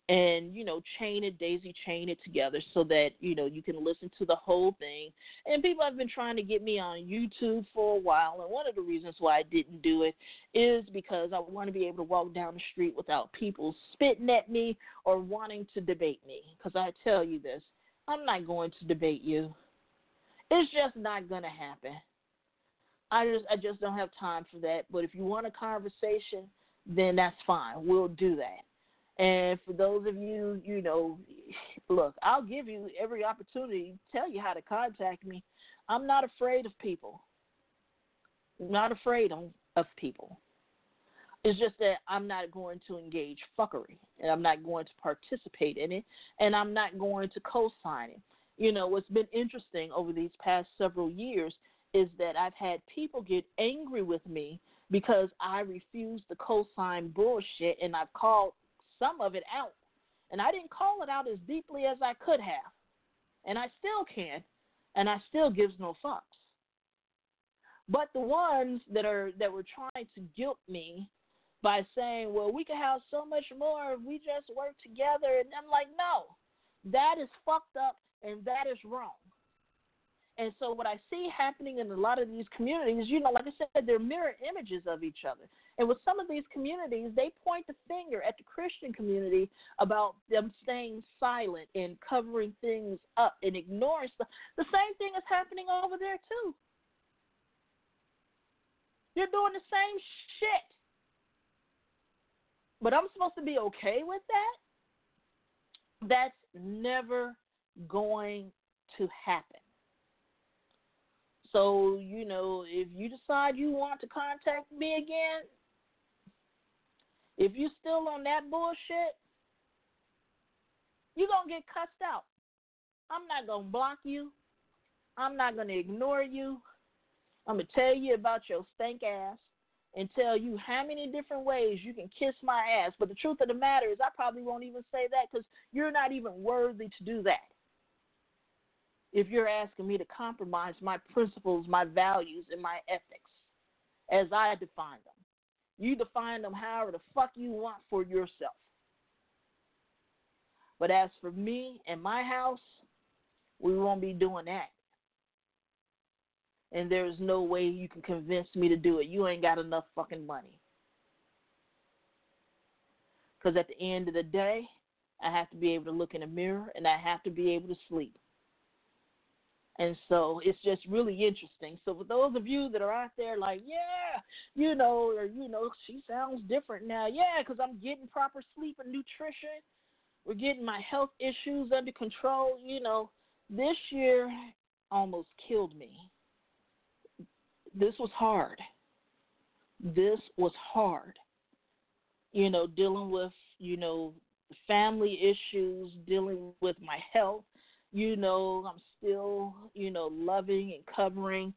and, you know, chain it, daisy chain it together so that, you know, you can listen to the whole thing. And people have been trying to get me on YouTube for a while, and one of the reasons why I didn't do it is because I want to be able to walk down the street without people spitting at me or wanting to debate me, because I tell you this, I'm not going to debate you. It's just not going to happen. I just I just don't have time for that. But if you want a conversation, then that's fine. We'll do that. And for those of you, you know, look, I'll give you every opportunity to tell you how to contact me. I'm not afraid of people. I'm not afraid of people. It's just that I'm not going to engage fuckery, and I'm not going to participate in it, and I'm not going to co-sign it. You know, what's been interesting over these past several years is that I've had people get angry with me because I refuse to co-sign bullshit, and I've called some of it out. And I didn't call it out as deeply as I could have, and I still can, and I still gives no fucks. But the ones that are that were trying to guilt me by saying, well, we could have so much more if we just work together, and I'm like, no, that is fucked up, and that is wrong. And so what I see happening in a lot of these communities, you know, like I said, they're mirror images of each other. And with some of these communities, they point the finger at the Christian community about them staying silent and covering things up and ignoring stuff. The same thing is happening over there, too. You're doing the same shit. But I'm supposed to be okay with that? That's never going to happen. So, you know, if you decide you want to contact me again, if you're still on that bullshit, you're going to get cussed out. I'm not going to block you. I'm not going to ignore you. I'm going to tell you about your stank ass and tell you how many different ways you can kiss my ass. But the truth of the matter is I probably won't even say that because you're not even worthy to do that. If you're asking me to compromise my principles, my values, and my ethics as I define them, you define them however the fuck you want for yourself. But as for me and my house, we won't be doing that. And there's no way you can convince me to do it. You ain't got enough fucking money. Because at the end of the day, I have to be able to look in a mirror and I have to be able to sleep. And so it's just really interesting. So for those of you that are out there like, yeah, you know, or, you know, she sounds different now. Yeah, because I'm getting proper sleep and nutrition. We're getting my health issues under control. You know, this year almost killed me. This was hard. This was hard. You know, dealing with, you know, family issues, dealing with my health. You know, I'm still, you know, loving and covering,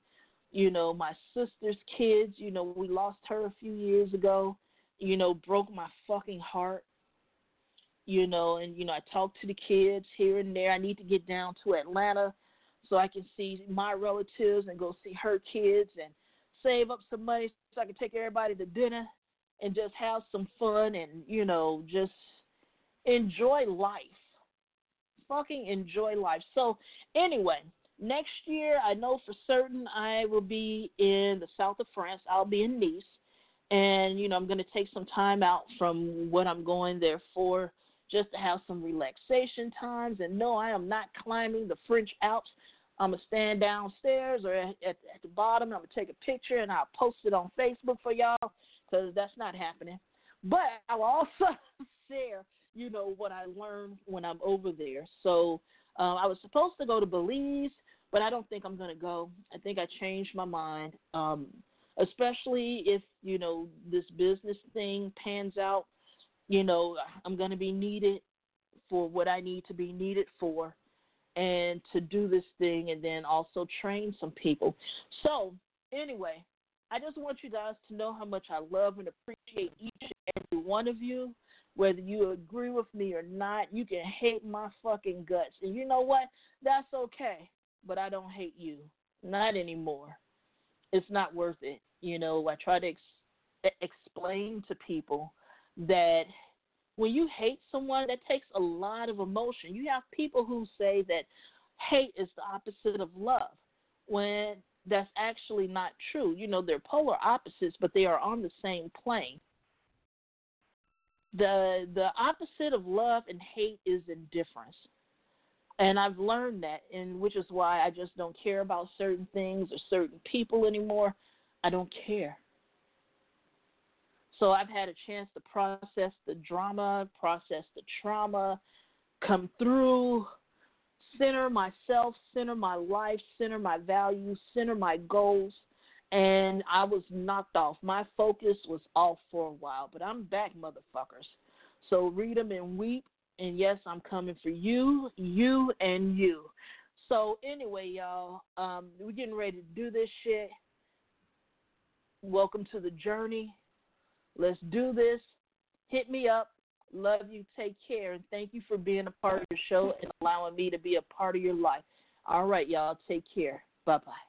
you know, my sister's kids. You know, we lost her a few years ago. You know, broke my fucking heart. You know, and, you know, I talk to the kids here and there. I need to get down to Atlanta so I can see my relatives and go see her kids and save up some money so I can take everybody to dinner and just have some fun and, you know, just enjoy life. Fucking enjoy life. So anyway, next year I know for certain I will be in the south of France. I'll be in Nice. And, you know, I'm going to take some time out from what I'm going there for just to have some relaxation times. And no, I am not climbing the French Alps. I'm going to stand downstairs or at, at, at the bottom. I'm going to take a picture and I'll post it on Facebook for y'all because that's not happening. But I'll also share, you know, what I learned when I'm over there. So uh, I was supposed to go to Belize, but I don't think I'm going to go. I think I changed my mind, um, especially if, you know, this business thing pans out. You know, I'm going to be needed for what I need to be needed for and to do this thing and then also train some people. So anyway, I just want you guys to know how much I love and appreciate each and every one of you. Whether you agree with me or not, you can hate my fucking guts. And you know what? That's okay, but I don't hate you. not anymore. It's not worth it. You know, I try to ex- explain to people that when you hate someone, that takes a lot of emotion. You have people who say that hate is the opposite of love, when that's actually not true. You know, they're polar opposites, but they are on the same plane. The the opposite of love and hate is indifference. And I've learned that, and which is why I just don't care about certain things or certain people anymore. I don't care. So I've had a chance to process the drama, process the trauma, come through, center myself, center my life, center my values, center my goals, and I was knocked off. My focus was off for a while, but I'm back, motherfuckers. So read them and weep. And yes, I'm coming for you, you, and you. So anyway, y'all, um, we're getting ready to do this shit. Welcome to the journey. Let's do this. Hit me up. Love you. Take care. And thank you for being a part of the show and allowing me to be a part of your life. All right, y'all. Take care. Bye-bye.